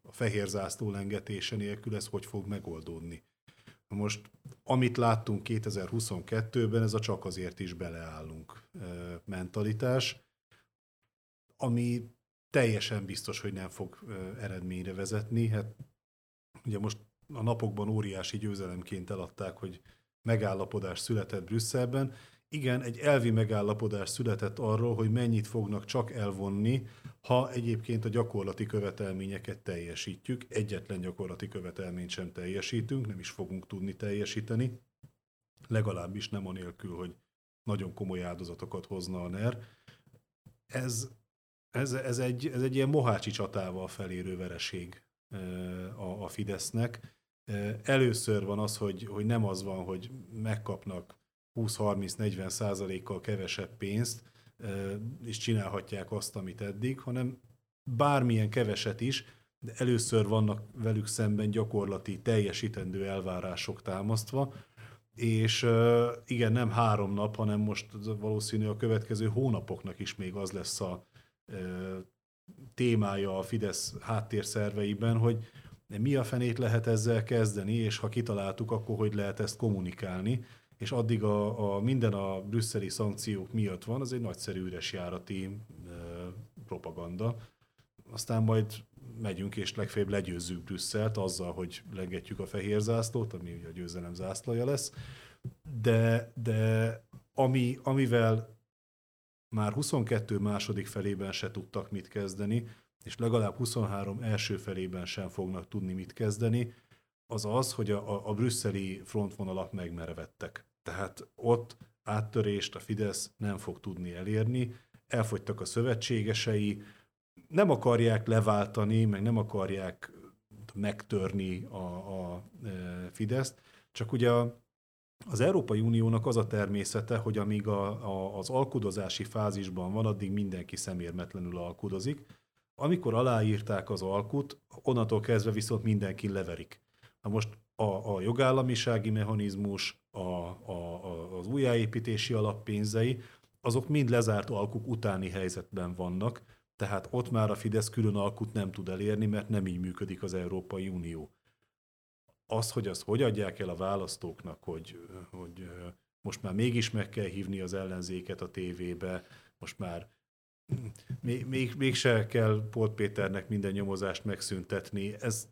a fehér zászló lengetése nélkül ez hogy fog megoldódni. Most, amit láttunk kétezer-huszonkettőben, ez a csak azért is beleállunk mentalitás, ami teljesen biztos, hogy nem fog eredményre vezetni. Hát ugye most a napokban óriási győzelemként eladták, hogy megállapodás született Brüsszelben, igen, egy elvi megállapodás született arról, hogy mennyit fognak csak elvonni, ha egyébként a gyakorlati követelményeket teljesítjük. Egyetlen gyakorlati követelményt sem teljesítünk, nem is fogunk tudni teljesíteni, legalábbis nem anélkül, hogy nagyon komoly áldozatokat hozna a NER. Ez, ez, ez, egy, ez egy ilyen mohácsi csatával felérő vereség a, a Fidesznek. Először van az, hogy, hogy nem az van, hogy megkapnak húsz-harminc-negyven százalékkal kevesebb pénzt, és csinálhatják azt, amit eddig, hanem bármilyen keveset is, de először vannak velük szemben gyakorlati, teljesítendő elvárások támasztva, és igen, nem három nap, hanem most valószínű a következő hónapoknak is még az lesz a témája a Fidesz háttérszerveiben, hogy mi a fenét lehet ezzel kezdeni, és ha kitaláltuk, akkor hogy lehet ezt kommunikálni, és addig a, a minden a brüsszeli szankciók miatt van, az egy nagyszerű üresjárati e, propaganda. Aztán majd megyünk, és legfeljebb legyőzzük Brüsszelt azzal, hogy lengetjük a fehér zászlót, ami ugye a győzelem zászlaja lesz, de, de ami, amivel már huszonkettő második felében se tudtak mit kezdeni, és legalább huszonhárom első felében sem fognak tudni mit kezdeni, az az, hogy a, a brüsszeli frontvonalak megmerevettek. Tehát ott áttörést a Fidesz nem fog tudni elérni, elfogytak a szövetségesei, nem akarják leváltani, meg nem akarják megtörni a, a Fideszt, csak ugye az Európai Uniónak az a természete, hogy amíg a, a, az alkudozási fázisban van, addig mindenki szemérmetlenül alkudozik. Amikor aláírták az alkut, onnantól kezdve viszont mindenki leverik. Na most a, a jogállamisági mechanizmus, a, a, a, az újjáépítési alappénzei, azok mind lezárt alkuk utáni helyzetben vannak, tehát ott már a Fidesz külön alkut nem tud elérni, mert nem így működik az Európai Unió. Az, hogy azt hogy adják el a választóknak, hogy, hogy most már mégis meg kell hívni az ellenzéket a tévébe, most már még, még, mégse kell Polt Péternek minden nyomozást megszüntetni, ez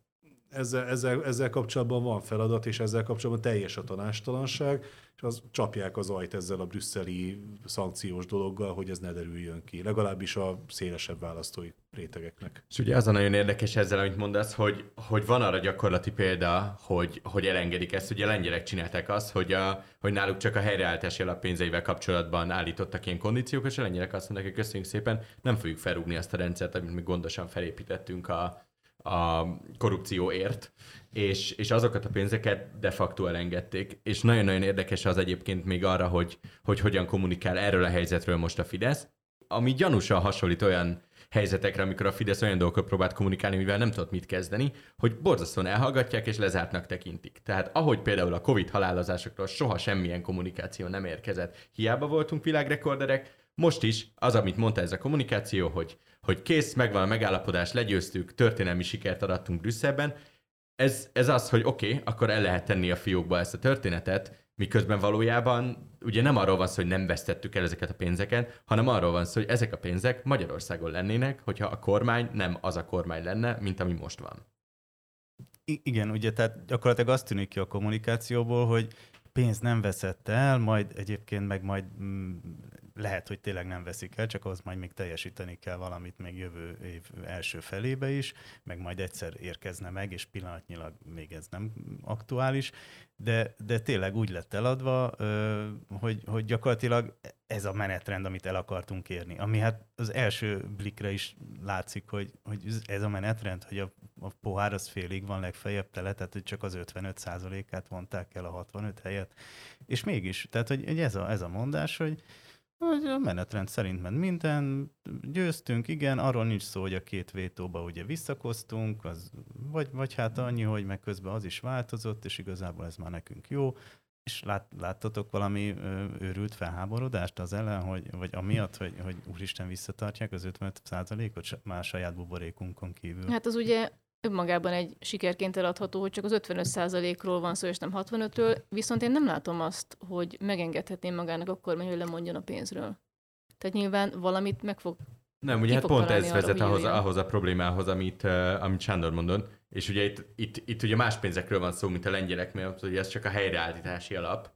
Ezzel, ezzel, ezzel kapcsolatban van feladat, és ezzel kapcsolatban teljes a tanástalanság, és az csapják az ajt ezzel a brüsszeli szankciós dologgal, hogy ez ne derüljön ki, legalábbis a szélesebb választói rétegeknek. És ugye az a nagyon érdekes ezzel, amit mondasz, hogy, hogy van arra gyakorlati példa, hogy, hogy elengedik ezt. Ugye a lengyelek csinálták azt, hogy, a, hogy náluk csak a helyreállítási alappénzeivel kapcsolatban állítottak ilyen kondíciókat, és a lengyelek azt mondták, hogy köszönjük szépen, nem fogjuk felrúgni azt a rendszert, amit mi gondosan felépítettünk a a korrupcióért, és, és azokat a pénzeket de facto elengedték. És nagyon-nagyon érdekes az egyébként még arra, hogy, hogy hogyan kommunikál erről a helyzetről most a Fidesz, ami gyanúsan hasonlít olyan helyzetekre, amikor a Fidesz olyan dolgokat próbált kommunikálni, mivel nem tudott mit kezdeni, hogy borzasztóan elhallgatják és lezártnak tekintik. Tehát ahogy például a Covid halálozásokról soha semmilyen kommunikáció nem érkezett, hiába voltunk világrekorderek, most is az, amit mondta ez a kommunikáció, hogy hogy kész, megvan a megállapodás, legyőztük, történelmi sikert adattunk Brüsszelben. Ez, ez az, hogy oké, okay, akkor el lehet tenni a fiókba ezt a történetet, miközben valójában ugye nem arról van szó, hogy nem vesztettük el ezeket a pénzeket, hanem arról van szó, hogy ezek a pénzek Magyarországon lennének, hogyha a kormány nem az a kormány lenne, mint ami most van. I- igen, ugye, tehát gyakorlatilag azt tűnik ki a kommunikációból, hogy pénz nem veszett el, majd egyébként meg majd... Mm, lehet, hogy tényleg nem veszik el, csak az majd még teljesíteni kell valamit még jövő év első felébe is, meg majd egyszer érkezne meg, és pillanatnyilag még ez nem aktuális, de, de tényleg úgy lett eladva, hogy, hogy gyakorlatilag ez a menetrend, amit el akartunk érni. Ami hát az első blikre is látszik, hogy, hogy ez a menetrend, hogy a, a pohár az félig van legfeljebb tele, tehát hogy csak az ötvenöt százalékát vonták el a hatvanöt helyett, és mégis, tehát hogy ez a, ez a mondás, hogy a menetrend szerint ment minden, győztünk, igen, arról nincs szó, hogy a két vétóba ugye visszakoztunk, az, vagy, vagy hát annyi, hogy meg közben az is változott, és igazából ez már nekünk jó, és lát, láttatok valami őrült felháborodást az ellen, hogy, vagy amiatt, hogy, hogy úristen visszatartják az ötvenöt százalékot már saját buborékunkon kívül? Hát az ugye önmagában egy sikerként eladható, hogy csak az ötvenöt százalékról van szó, és nem hatvanötről, viszont én nem látom azt, hogy megengedhetném magának a kormány, hogy lemondjon a pénzről. Tehát nyilván valamit meg fog... Nem, ugye hát pont ez vezet ahhoz, ahhoz a problémához, amit, uh, amit Sándor mondott, és ugye itt, itt, itt ugye más pénzekről van szó, mint a lengyelek, mert ugye ez csak a helyreállítási alap,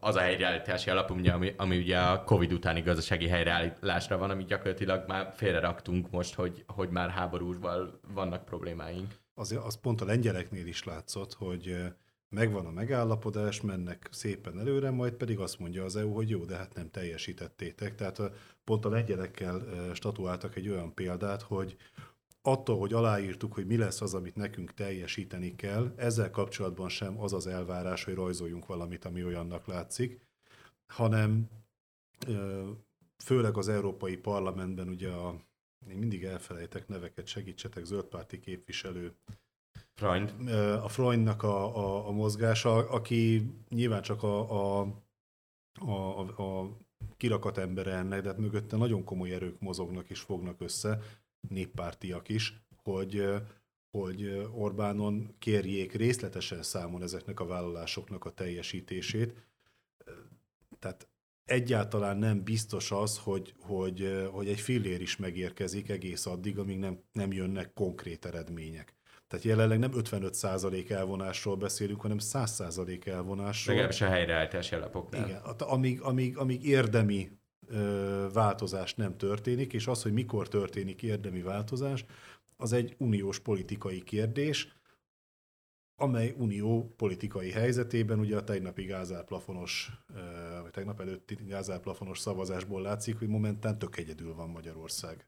az a helyreállítási alap, ami, ami ugye a Covid utáni gazdasági helyreállításra van, amit gyakorlatilag már félreraktunk most, hogy, hogy már háborúval vannak problémáink. Az, az pont a lengyeleknél is látszott, hogy megvan a megállapodás, mennek szépen előre, majd pedig azt mondja az é u, hogy jó, de hát nem teljesítettétek. Tehát pont a lengyelekkel statuáltak egy olyan példát, hogy attól, hogy aláírtuk, hogy mi lesz az, amit nekünk teljesíteni kell, ezzel kapcsolatban sem az az elvárás, hogy rajzoljunk valamit, ami olyannak látszik, hanem főleg az Európai Parlamentben ugye a, én mindig elfelejtek neveket, segítsetek, zöldpárti képviselő, Freund. A Freundnak a, a, a mozgása, aki nyilván csak a, a, a, a kirakat embere ennek, de mögötte nagyon komoly erők mozognak és fognak össze, néppártiak is, hogy, hogy Orbánon kérjék részletesen számon ezeknek a vállalásoknak a teljesítését. Tehát egyáltalán nem biztos az, hogy, hogy, hogy egy fillér is megérkezik egész addig, amíg nem, nem jönnek konkrét eredmények. Tehát jelenleg nem ötvenöt százalék elvonásról beszélünk, hanem száz százalék elvonásról. Legalábbis a helyreállítási alapoknál. Igen, amíg, amíg, amíg érdemi ö, változás nem történik, és az, hogy mikor történik érdemi változás, az egy uniós politikai kérdés, amely unió politikai helyzetében ugye a tegnapi gázárplafonos, ö, vagy tegnap előtti gázárplafonos szavazásból látszik, hogy momentán tök egyedül van Magyarország.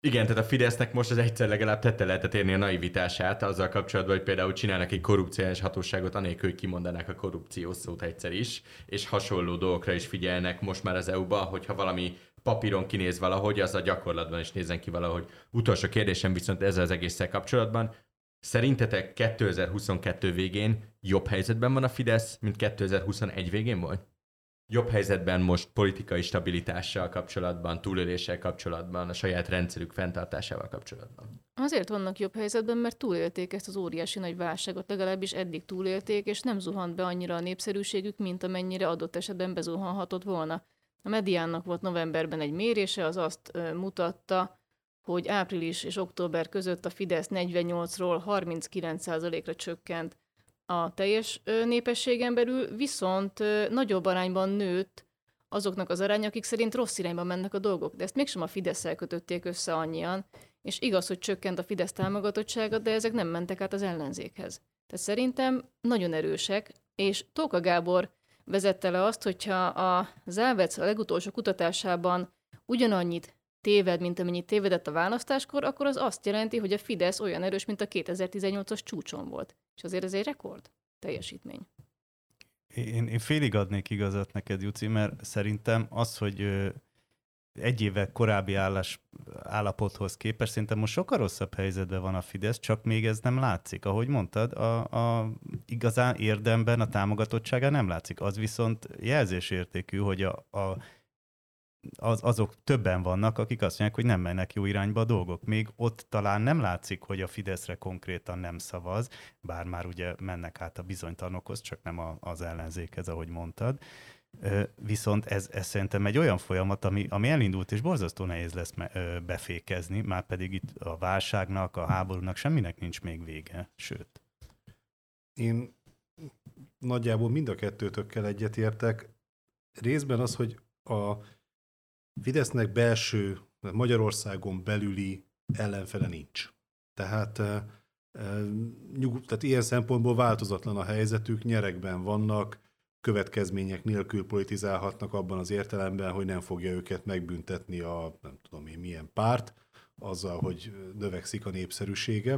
Igen, tehát a Fidesznek most az egyszer legalább tette lehetett érni a naivitását azzal kapcsolatban, hogy például csinálnak egy korrupciós hatóságot, anélkül, hogy kimondanák a korrupciós szót egyszer is, és hasonló dolgokra is figyelnek most már az é u-ban, hogyha valami papíron kinéz valahogy, az a gyakorlatban is nézzen ki valahogy. Utolsó kérdésem viszont ezzel az egésszel kapcsolatban. Szerintetek kétezer-huszonkettő végén jobb helyzetben van a Fidesz, mint kétezer-huszonegy végén volt? Jobb helyzetben most politikai stabilitással kapcsolatban, túléléssel kapcsolatban, a saját rendszerük fenntartásával kapcsolatban? Azért vannak jobb helyzetben, mert túlélték ezt az óriási nagy válságot, legalábbis eddig túlélték, és nem zuhant be annyira a népszerűségük, mint amennyire adott esetben bezuhanhatott volna. A Mediánnak volt novemberben egy mérése, az azt mutatta, hogy április és október között a Fidesz negyvennyolcról harminckilenc százalékra csökkent a teljes népességen belül, viszont nagyobb arányban nőtt azoknak az arány, akik szerint rossz irányba mennek a dolgok, de ezt mégsem a Fidesszel kötötték össze annyian, és igaz, hogy csökkent a Fidesz támogatottsága, de ezek nem mentek át az ellenzékhez. Tehát szerintem nagyon erősek, és Tóka Gábor vezette le azt, hogyha a Závec a legutolsó kutatásában ugyanannyit téved, mint amennyit tévedett a választáskor, akkor az azt jelenti, hogy a Fidesz olyan erős, mint a kétezer-tizennyolcas csúcson volt. És azért ez egy rekord teljesítmény. Én, én félig adnék igazat neked, Juci, mert szerintem az, hogy egy évvel korábbi állás, állapothoz képest, szerintem most sokkal rosszabb helyzetben van a Fidesz, csak még ez nem látszik. Ahogy mondtad, a, a, igazán érdemben a támogatottsága nem látszik. Az viszont jelzésértékű, hogy a, a Az, azok többen vannak, akik azt mondják, hogy nem mennek jó irányba a dolgok. Még ott talán nem látszik, hogy a Fideszre konkrétan nem szavaz, bár már ugye mennek át a bizonytalanokhoz, csak nem a, az ellenzékhez, ahogy mondtad. Viszont ez, ez szerintem egy olyan folyamat, ami, ami elindult, és borzasztó nehéz lesz befékezni, már pedig itt a válságnak, a háborúnak semminek nincs még vége, sőt. Én nagyjából mind a kettőtökkel egyetértek. Részben az, hogy a Fidesznek belső, Magyarországon belüli ellenfele nincs. Tehát, e, e, nyug, tehát ilyen szempontból változatlan a helyzetük, nyeregben vannak, következmények nélkül politizálhatnak abban az értelemben, hogy nem fogja őket megbüntetni a nem tudom én milyen párt, azzal, hogy növekszik a népszerűsége.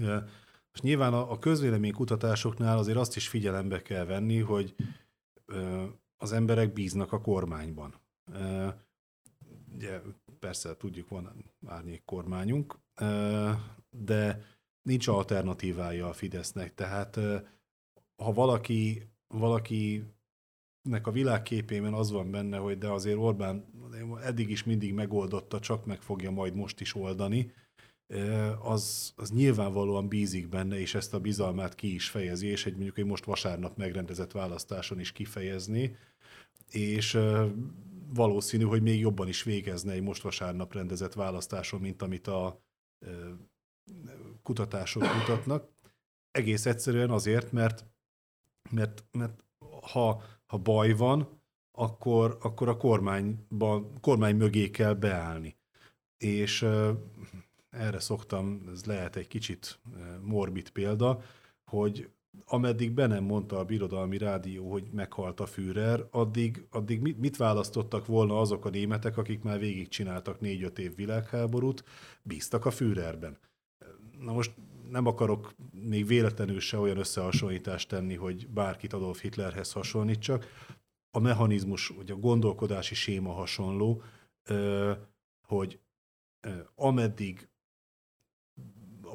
E, és nyilván a, a közvéleménykutatásoknál azért azt is figyelembe kell venni, hogy e, az emberek bíznak a kormányban. Uh, ugye, persze tudjuk, van árnyék kormányunk, uh, de nincs alternatívája a Fidesznek, tehát uh, ha valaki, valakinek a világképében az van benne, hogy de azért Orbán eddig is mindig megoldotta, csak meg fogja majd most is oldani, uh, az, az nyilvánvalóan bízik benne, és ezt a bizalmát ki is fejezi, és egy mondjuk egy most vasárnap megrendezett választáson is kifejezni, és uh, valószínű, hogy még jobban is végezne egy most vasárnap rendezett választáson, mint amit a ö, kutatások mutatnak. Egész egyszerűen azért, mert, mert, mert ha, ha baj van, akkor, akkor a kormányba, kormány mögé kell beállni. És erre szoktam, ez lehet egy kicsit morbid példa, hogy ameddig be nem mondta a birodalmi rádió, hogy meghalt a Führer, addig, addig mit, mit választottak volna azok a németek, akik már végigcsináltak négy-öt év világháborút, bíztak a Führerben. Na most nem akarok még véletlenül se olyan összehasonlítást tenni, hogy bárkit Adolf Hitlerhez hasonlítsak. A mechanizmus, vagy a gondolkodási séma hasonló, hogy ameddig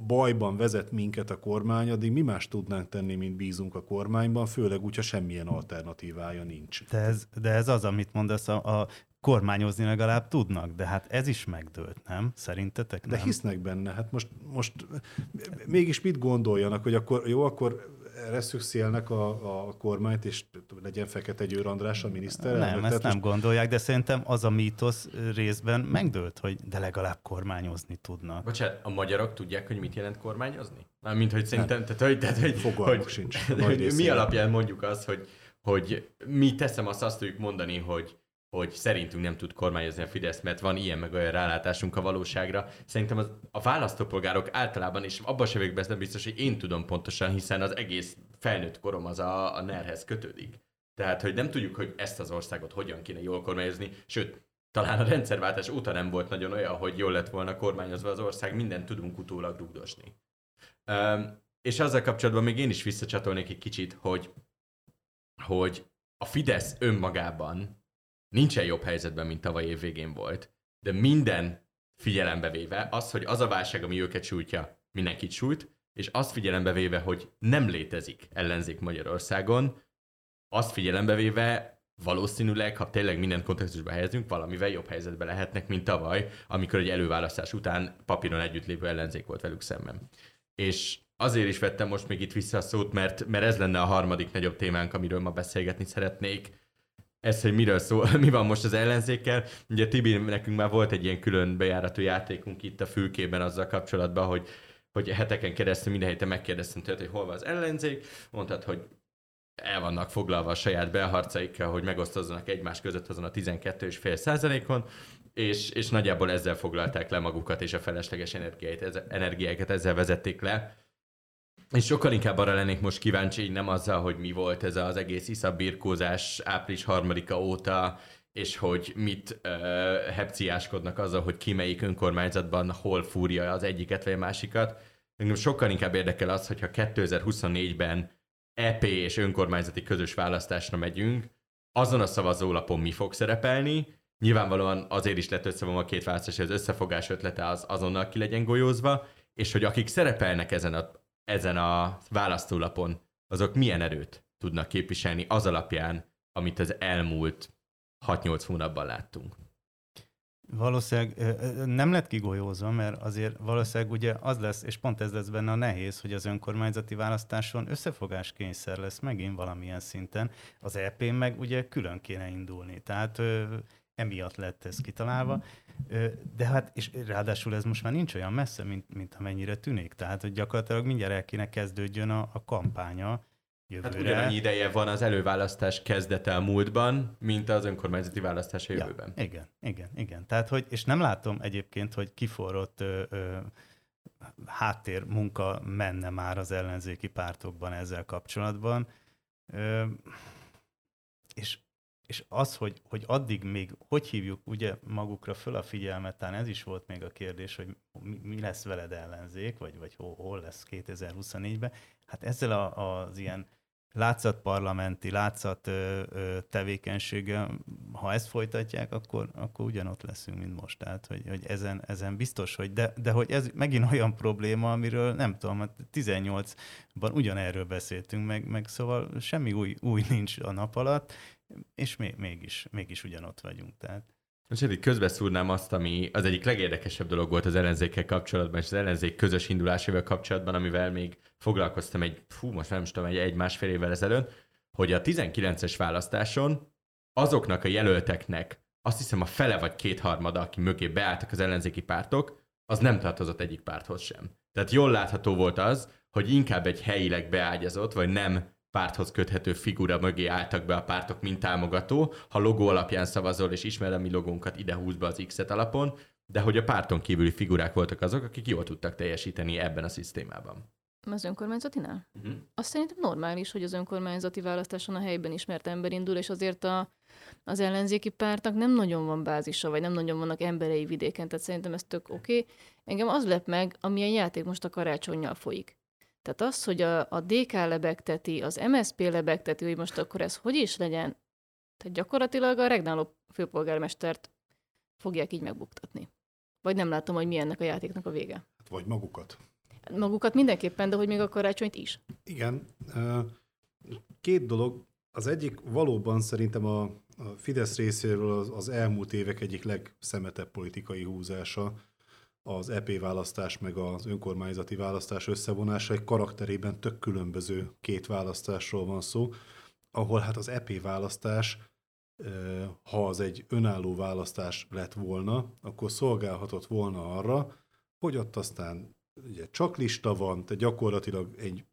bajban vezet minket a kormány, addig mi más tudnánk tenni, mint bízunk a kormányban, főleg úgy, ha semmilyen alternatívája nincs. De ez, de ez az, amit mondasz, a, a kormányozni legalább tudnak, de hát ez is megdőlt, nem? Szerintetek nem? De hisznek benne, hát most, most mégis mit gondoljanak, hogy akkor jó, akkor reszükszélnek a, a kormányt, és legyen Fekete Győr András a miniszterelnök. Nem, ezt nem most... gondolják, de szerintem az a mítosz részben megdőlt, hogy de legalább kormányozni tudnak. Bocsánat, a magyarok tudják, hogy mit jelent kormányozni? Mármint, hogy szerintem... Tehát, hogy, tehát, hogy, fogalmuk hogy, sincs. Hogy mi alapján mondjuk azt, hogy, hogy mi teszem azt, azt tudjuk mondani, hogy hogy szerintünk nem tud kormányozni a Fidesz, mert van ilyen meg olyan rálátásunk a valóságra. Szerintem az, a választópolgárok általában, és abban sem vagyok benne biztos, hogy én tudom pontosan, hiszen az egész felnőtt korom az a, a nerhez kötődik. Tehát, hogy nem tudjuk, hogy ezt az országot hogyan kéne jól kormányozni, sőt, talán a rendszerváltás óta nem volt nagyon olyan, hogy jól lett volna kormányozva az ország, mindent tudunk utólag rugdosni. Üm, és azzal kapcsolatban még én is visszacsatolnék egy kicsit, hogy, hogy a Fidesz önmagában nincsen jobb helyzetben, mint tavaly év végén volt, de minden figyelembe véve az, hogy az a válság, ami őket sújtja, mindenkit sújt, és azt figyelembe véve, hogy nem létezik ellenzék Magyarországon, azt figyelembe véve valószínűleg, ha tényleg minden kontextusba helyezünk, valamivel jobb helyzetben lehetnek, mint tavaly, amikor egy előválasztás után papíron együtt lépő ellenzék volt velük szemben. És azért is vettem most még itt vissza a szót, mert, mert ez lenne a harmadik nagyobb témánk, amiről ma beszélgetni szeretnék. Ez, hogy miről szól, mi van most az ellenzékkel. Ugye Tibi, nekünk már volt egy ilyen külön bejáratú játékunk itt a fülkében azzal kapcsolatban, hogy, hogy heteken keresztül minden héten megkérdeztem tőled, hogy hol van az ellenzék, mondtad, hogy el vannak foglalva a saját belharcaikkal, hogy megosztozzanak egymás között azon a tizenkettő egész öt százalékon, és, és nagyjából ezzel foglalták le magukat, és a felesleges energiáikat ezzel vezették le. És sokkal inkább arra lennék most kíváncsi, így nem azzal, hogy mi volt ez az egész iszabbirkózás április harmadika óta, és hogy mit ö, hepciáskodnak azzal, hogy ki melyik önkormányzatban hol fúrja az egyiket vagy a másikat. Engem sokkal inkább érdekel az, hogyha kétezer-huszonnégyben é pé és önkormányzati közös választásra megyünk, azon a szavazólapon mi fog szerepelni. Nyilvánvalóan azért is lett összevom a két választás, hogy az összefogás ötlete az azonnal ki legyen golyózva, és hogy akik szerepelnek ezen a ezen a választólapon, azok milyen erőt tudnak képviselni az alapján, amit az elmúlt hat-nyolc hónapban láttunk. Valószínűleg nem lett kigolyózva, mert azért valószínűleg ugye az lesz, és pont ez lesz benne a nehéz, hogy az önkormányzati választáson összefogáskényszer lesz megint valamilyen szinten, az é pén meg ugye külön kéne indulni. Tehát emiatt lett ez kitalálva, de hát, és ráadásul ez most már nincs olyan messze, mint, mint amennyire tűnik. Tehát, hogy gyakorlatilag mindjárt el kéne kezdődjön a, a kampánya jövőre. Hát ugyanannyi ideje van az előválasztás kezdete a múltban, mint az önkormányzati választás a jövőben. Ja, igen, igen, igen. Tehát, hogy, és nem látom egyébként, hogy kiforrott ö, ö, háttérmunka menne már az ellenzéki pártokban ezzel kapcsolatban. Ö, és És az, hogy, hogy addig még, hogy hívjuk ugye magukra föl a figyelmet, talán ez is volt még a kérdés, hogy mi, mi lesz veled ellenzék, vagy, vagy hol, hol lesz kétezer-huszonnégyben. Hát ezzel a, az ilyen látszatparlamenti, látszat ö, ö, tevékenységgel, ha ezt folytatják, akkor, akkor ugyanott leszünk, mint most. Tehát, hogy, hogy ezen, ezen biztos, hogy de, de hogy ez megint olyan probléma, amiről nem tudom, tizennyolcban ugyanerről beszéltünk, meg, meg szóval semmi új, új nincs a nap alatt, és mégis, mégis ugyanott vagyunk. Tehát. És eddig közbeszúrnám azt, ami az egyik legérdekesebb dolog volt az ellenzékkel kapcsolatban, és az ellenzék közös indulásával kapcsolatban, amivel még foglalkoztam egy, fú, most nem tudom, egy egy-másfél évvel ezelőtt, hogy a tizenkilences választáson azoknak a jelölteknek, azt hiszem a fele vagy kétharmada, aki mögé beálltak az ellenzéki pártok, az nem tartozott egyik párthoz sem. Tehát jól látható volt az, hogy inkább egy helyileg beágyazott, vagy nem párthoz köthető figura mögé álltak be a pártok, mint támogató. Ha logó alapján szavazol, és ismered a mi logónkat, ide húz be az X-et alapon, de hogy a párton kívüli figurák voltak azok, akik jól tudtak teljesíteni ebben a szisztémában. Az önkormányzatinál? Uh-huh. Azt szerintem normális, hogy az önkormányzati választáson a helyben ismert ember indul, és azért a, az ellenzéki pártnak nem nagyon van bázisa, vagy nem nagyon vannak emberei vidéken, tehát szerintem ez tök oké. Okay. Engem az lep meg, amilyen játék most a karácsonnyal folyik. Tehát az, hogy a, a dé ká lebegteti, az em es zé pé lebegteti, hogy most akkor ez hogy is legyen, tehát gyakorlatilag a regnáló főpolgármestert fogják így megbuktatni. Vagy nem látom, hogy mi ennek a játéknak a vége. Vagy magukat. Magukat mindenképpen, de hogy még a karácsonyt is. Igen. Két dolog. Az egyik valóban szerintem a Fidesz részéről az elmúlt évek egyik legszemetebb politikai húzása, az é pé választás meg az önkormányzati választás összevonása. Egy karakterében tök különböző két választásról van szó, ahol hát az é pé választás, ha az egy önálló választás lett volna, akkor szolgálhatott volna arra, hogy ott aztán ugye csak lista van, tehát gyakorlatilag egy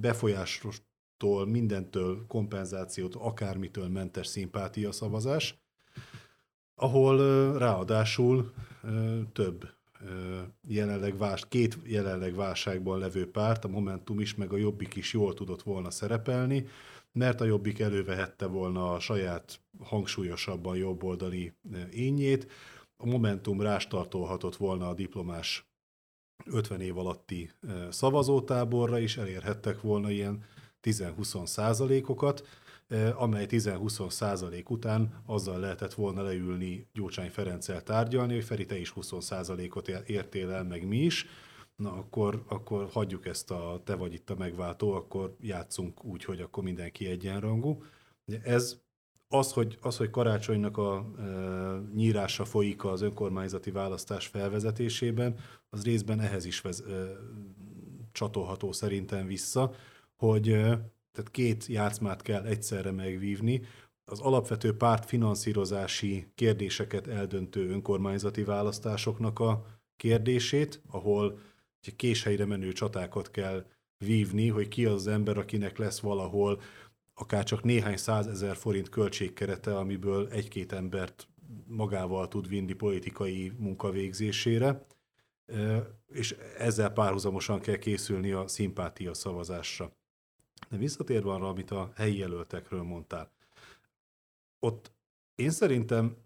befolyástól, mindentől, kompenzációt, akármitől mentes szimpátia szavazás, ahol ráadásul több jelenleg vás, két jelenleg válságban levő párt, a Momentum is, meg a Jobbik is jól tudott volna szerepelni, mert a Jobbik elővehette volna a saját hangsúlyosabban jobboldali énjét, a Momentum rástartolhatott volna a diplomás ötven év alatti szavazótáborra is, elérhettek volna ilyen tíz-húsz százalékokat, amely tíz-húsz százalék után azzal lehetett volna leülni Gyurcsány Ferenccel tárgyalni, hogy Feri, te is húsz százalékot értél el, meg mi is, na akkor, akkor hagyjuk ezt a te vagy itt a megváltó, akkor játszunk úgy, hogy akkor mindenki egyenrangú. Ez az, hogy, az, hogy Karácsonynak a e, nyírása folyik az önkormányzati választás felvezetésében, az részben ehhez is vez, e, csatolható szerintem vissza, hogy e, tehát két játszmát kell egyszerre megvívni. Az alapvető pártfinanszírozási kérdéseket eldöntő önkormányzati választásoknak a kérdését, ahol késhelyre menő csatákat kell vívni, hogy ki az ember, akinek lesz valahol akár csak néhány százezer forint költségkerete, amiből egy-két embert magával tud vinni politikai munkavégzésére, és ezzel párhuzamosan kell készülni a szimpátia szavazásra. De visszatérve arra, amit a helyi jelöltekről mondtál. Ott én szerintem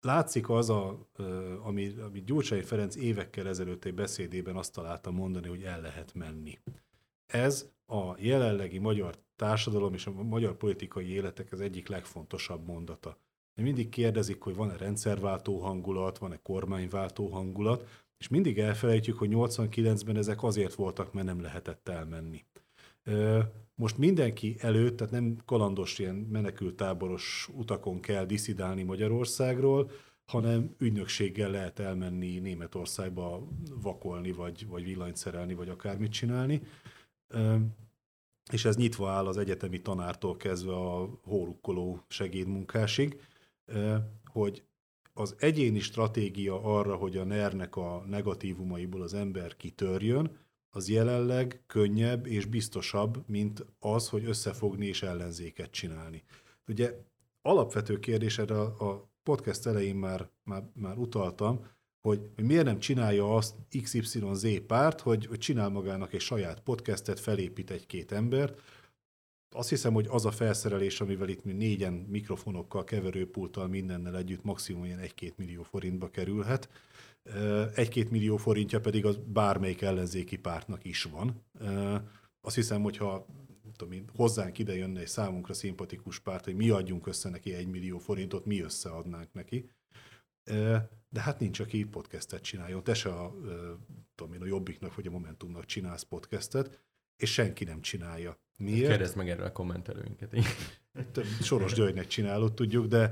látszik az, a, ami, ami Gyurcsány Ferenc évekkel ezelőtt egy beszédében azt találta mondani, hogy el lehet menni. Ez a jelenlegi magyar társadalom és a magyar politikai életek az egyik legfontosabb mondata. Mindig kérdezik, hogy van-e rendszerváltó hangulat, van-e kormányváltó hangulat, és mindig elfelejtjük, hogy nyolcvankilencben ezek azért voltak, mert nem lehetett elmenni. Most mindenki előtt, tehát nem kalandos ilyen menekültáboros utakon kell diszidálni Magyarországról, hanem ügynökséggel lehet elmenni Németországba vakolni, vagy, vagy villanyt szerelni, vagy akármit csinálni. És ez nyitva áll az egyetemi tanártól kezdve a hórukkoló segédmunkásig, hogy az egyéni stratégia arra, hogy a nernek a negatívumaiból az ember kitörjön, az jelenleg könnyebb és biztosabb, mint az, hogy összefogni és ellenzéket csinálni. Ugye alapvető kérdés, erre a podcast elején már, már, már utaltam, Hogy, hogy miért nem csinálja azt iksz ipszilon zé párt, hogy, hogy csinál magának egy saját podcastet, felépít egy-két embert. Azt hiszem, hogy az a felszerelés, amivel itt mi négyen mikrofonokkal, keverőpulttal, mindennel együtt maximum ilyen egy-két millió forintba kerülhet. Egy-két millió forintja pedig az bármelyik ellenzéki pártnak is van. Azt hiszem, hogyha tudom én, hozzánk ide jönne egy számunkra szimpatikus párt, hogy mi adjunk össze neki egy millió forintot, mi összeadnánk neki. De hát nincs, aki podcastet csináljon. Te se a, tudom én, a Jobbiknak vagy a Momentumnak csinálsz podcastet, és senki nem csinálja. Miért? Kérdezd meg erről a kommentelőinket. Soros Györgynek csinálod, tudjuk, de,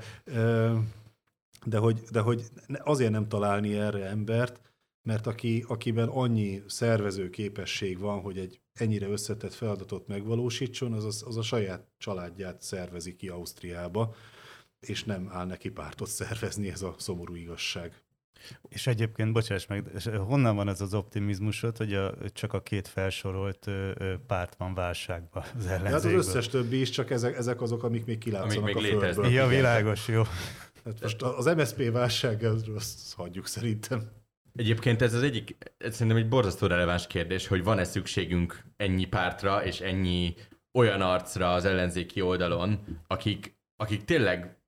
de, hogy, de hogy azért nem találni erre embert, mert aki, akiben annyi szervező képesség van, hogy egy ennyire összetett feladatot megvalósítson, az, az, az a saját családját szervezi ki Ausztriába, és nem áll neki pártot szervezni, ez a szomorú igazság. És egyébként, bocsáss meg, honnan van ez az optimizmusod, hogy a, csak a két felsorolt ö, ö, párt van válságban az ellenzékből? Hát az összes többi is, csak ezek, ezek azok, amik még kilátszanak amik még a földből. Ja, világos, jó. Hát most az em es zé pé válság, azt hagyjuk szerintem. Egyébként ez az egyik, ez szerintem egy borzasztó releváns kérdés, hogy van-e szükségünk ennyi pártra és ennyi olyan arcra az ellenzéki oldalon, akik, akik tényleg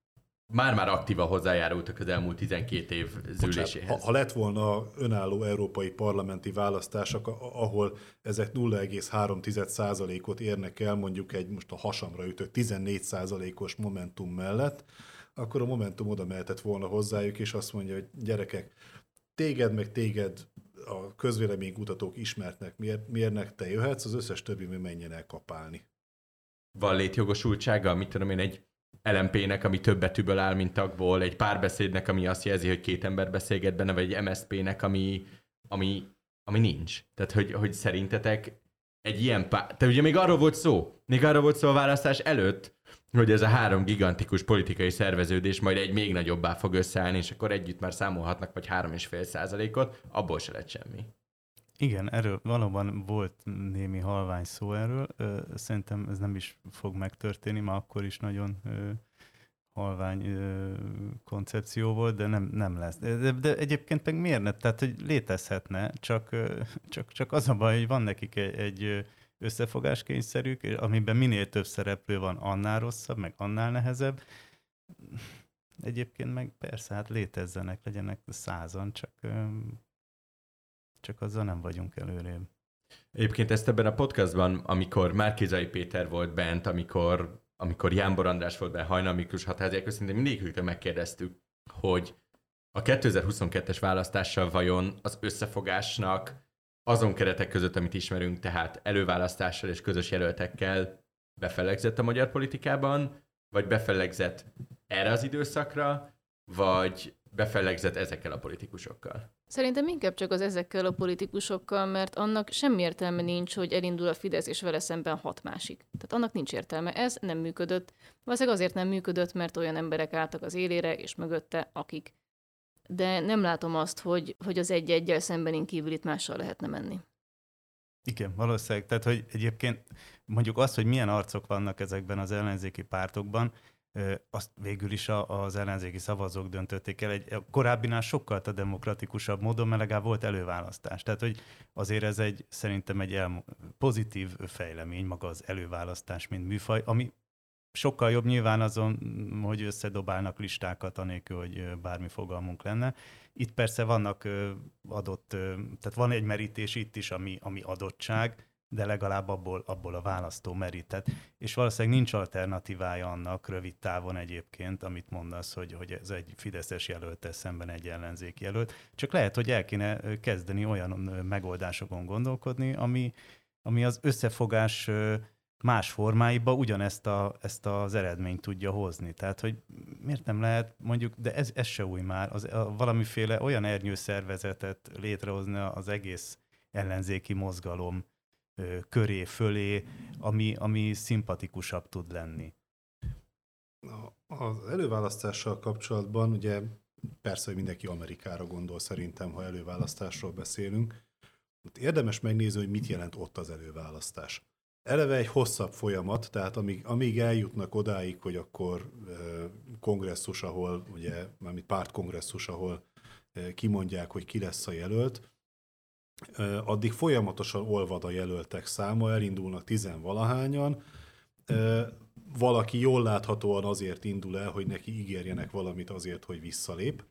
már-már aktívan hozzájárultak az elmúlt tizenkét év zűléséhez. Ha, ha lett volna önálló európai parlamenti választások, ahol ezek nulla egész három százalékot érnek el mondjuk egy most a hasamra ütő tizennégy százalékos Momentum mellett, akkor a Momentum oda mehetett volna hozzájuk, és azt mondja, hogy gyerekek, téged meg téged a közvéleménykutatók ismertnek, miért, miértnek te jöhetsz, az összes többi mi menjen el kapálni. Van létjogosultsága, mit tudom én, egy el em pé-nek, ami több betűből áll, mint tagból, egy párbeszédnek, ami azt jelzi, hogy két ember beszélget benne, vagy egy em es zé pé-nek, ami, ami, ami nincs. Tehát, hogy, hogy szerintetek egy ilyen pár... Tehát ugye még arról volt szó, még arról volt szó a választás előtt, hogy ez a három gigantikus politikai szerveződés majd egy még nagyobbá fog összeállni, és akkor együtt már számolhatnak vagy három és fél százalékot, abból se lett semmi. Igen, erről valóban volt némi halvány szó erről. Szerintem ez nem is fog megtörténni, már akkor is nagyon halvány koncepció volt, de nem, nem lesz. De, de egyébként meg miért ne? Tehát, hogy létezhetne, csak, csak, csak az a baj, hogy van nekik egy, egy összefogáskényszerük, amiben minél több szereplő van, annál rosszabb, meg annál nehezebb. Egyébként meg persze, hát létezzenek, legyenek százan, csak... csak azzal nem vagyunk előrébb. Egyébként ezt ebben a podcastban, amikor Márki-Zay Péter volt bent, amikor, amikor Jánbor András volt bent, Hajnal Miklós, Hatházi, szinte mindig megkérdeztük, hogy a kétezer-huszonkettes választással vajon az összefogásnak azon keretek között, amit ismerünk, tehát előválasztással és közös jelöltekkel befellegzett a magyar politikában, vagy befellegzett erre az időszakra, vagy befellegzett ezekkel a politikusokkal. Szerintem inkább csak az ezekkel a politikusokkal, mert annak semmi értelme nincs, hogy elindul a Fidesz, és vele szemben hat másik. Tehát annak nincs értelme. Ez nem működött. Valószínűleg azért nem működött, mert olyan emberek álltak az élére, és mögötte akik. De nem látom azt, hogy, hogy az egy-egyel szembenin kívül itt mással lehetne menni. Igen, valószínűleg. Tehát, hogy egyébként mondjuk azt, hogy milyen arcok vannak ezekben az ellenzéki pártokban, azt végül is az ellenzéki szavazók döntötték el. Egy, a korábbinál sokkal a demokratikusabb módon, mert legalább volt előválasztás. Tehát, hogy azért ez egy, szerintem egy el, pozitív fejlemény maga az előválasztás, mint műfaj, ami sokkal jobb nyilván azon, hogy összedobálnak listákat anélkül, hogy bármi fogalmunk lenne. Itt persze vannak adott, tehát van egy merítés itt is, ami, ami adottság, de legalább abból, abból a választó merített. És valószínűleg nincs alternatívája annak rövid távon egyébként, amit mondasz, hogy, hogy ez egy fideszes jelölttel szemben egy ellenzéki jelölt. Csak lehet, hogy el kéne kezdeni olyan megoldásokon gondolkodni, ami, ami az összefogás más formáiba ugyanezt a, ezt az eredményt tudja hozni. Tehát, hogy miért nem lehet mondjuk, de ez, ez se új már, az, a, valamiféle olyan ernyőszervezetet létrehozni az egész ellenzéki mozgalom köré, fölé, ami, ami szimpatikusabb tud lenni. Az előválasztással kapcsolatban ugye persze, hogy mindenki Amerikára gondol szerintem, ha előválasztásról beszélünk. Érdemes megnézni, hogy mit jelent ott az előválasztás. Eleve egy hosszabb folyamat, tehát amíg, amíg eljutnak odáig, hogy akkor kongresszus, ahol, ugye, mármint pártkongresszus, ahol kimondják, hogy ki lesz a jelölt, addig folyamatosan olvad a jelöltek száma, elindulnak tizenvalahányan, valaki jól láthatóan azért indul el, hogy neki ígérjenek valamit azért, hogy visszalép,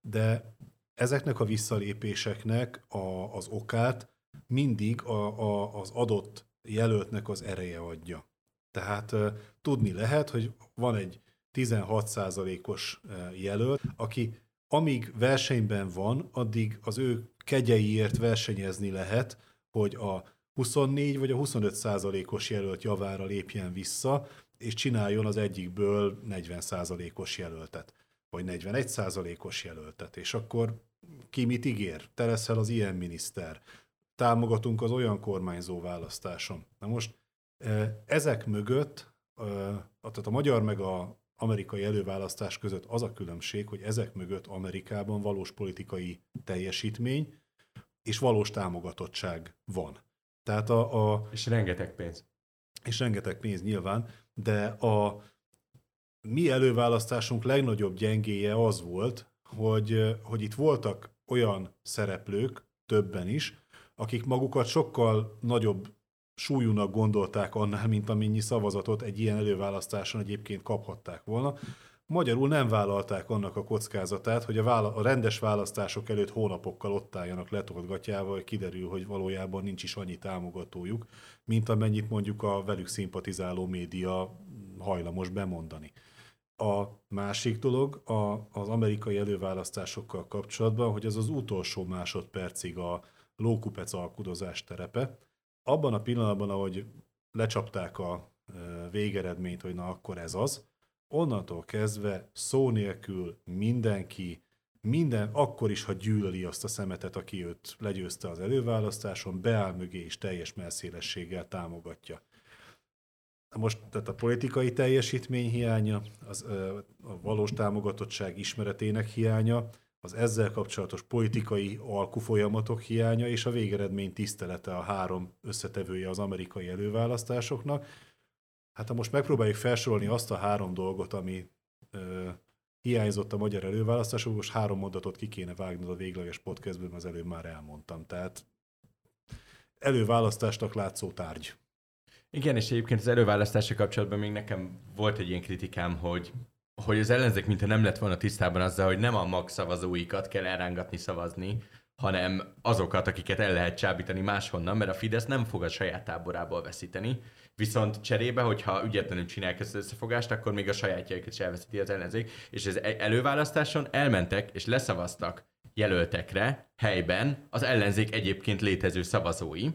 de ezeknek a visszalépéseknek a, az okát mindig a, a, az adott jelöltnek az ereje adja. Tehát tudni lehet, hogy van egy tizenhat százalékos jelölt, aki amíg versenyben van, addig az ő kegyeiért versenyezni lehet, hogy a huszonnégy vagy a huszonöt százalékos jelölt javára lépjen vissza, és csináljon az egyikből negyven százalékos jelöltet, vagy negyvenegy százalékos jelöltet, és akkor ki mit ígér? Te leszel az ilyen miniszter. Támogatunk az olyan kormányzó választáson. Na most ezek mögött, tehát a magyar meg a amerikai előválasztás között az a különbség, hogy ezek mögött Amerikában valós politikai teljesítmény és valós támogatottság van. Tehát a, a, és rengeteg pénz. És rengeteg pénz nyilván, de a mi előválasztásunk legnagyobb gyengéje az volt, hogy, hogy itt voltak olyan szereplők, többen is, akik magukat sokkal nagyobb súlyúnak gondolták annál, mint amennyi szavazatot egy ilyen előválasztáson egyébként kaphatták volna. Magyarul nem vállalták annak a kockázatát, hogy a, vála- a rendes választások előtt hónapokkal ott álljanak letoltgatjával, hogy kiderül, hogy valójában nincs is annyi támogatójuk, mint amennyit mondjuk a velük szimpatizáló média hajlamos bemondani. A másik dolog a, az amerikai előválasztásokkal kapcsolatban, hogy ez az utolsó másodpercig a lókupec alkudozás terepe. Abban a pillanatban, ahogy lecsapták a végeredményt, hogy na akkor ez az, onnantól kezdve szó nélkül mindenki, minden, akkor is, ha gyűlöli azt a szemetet, aki őt legyőzte az előválasztáson, beáll mögé és teljes mellszélességgel támogatja. Most tehát a politikai teljesítmény hiánya, az, a valós támogatottság ismeretének hiánya, az ezzel kapcsolatos politikai alkufolyamatok hiánya és a végeredmény tisztelete a három összetevője az amerikai előválasztásoknak. Hát ha most megpróbáljuk felsorolni azt a három dolgot, ami ö, hiányzott a magyar előválasztásokból, most három mondatot ki kéne vágnod a végleges podcastből, az előbb már elmondtam. Tehát előválasztásnak látszó tárgy. Igen, és egyébként az előválasztással kapcsolatban még nekem volt egy ilyen kritikám, hogy hogy az ellenzék mintha nem lett volna tisztában azzal, hogy nem a mag szavazóikat kell elrángatni szavazni, hanem azokat, akiket el lehet csábítani máshonnan, mert a Fidesz nem fog a saját táborából veszíteni, viszont cserébe, hogyha ügyetlenül csinálják ezt az összefogást, akkor még a sajátjaikat is elveszíti az ellenzék, és az előválasztáson elmentek és leszavaztak jelöltekre helyben az ellenzék egyébként létező szavazói,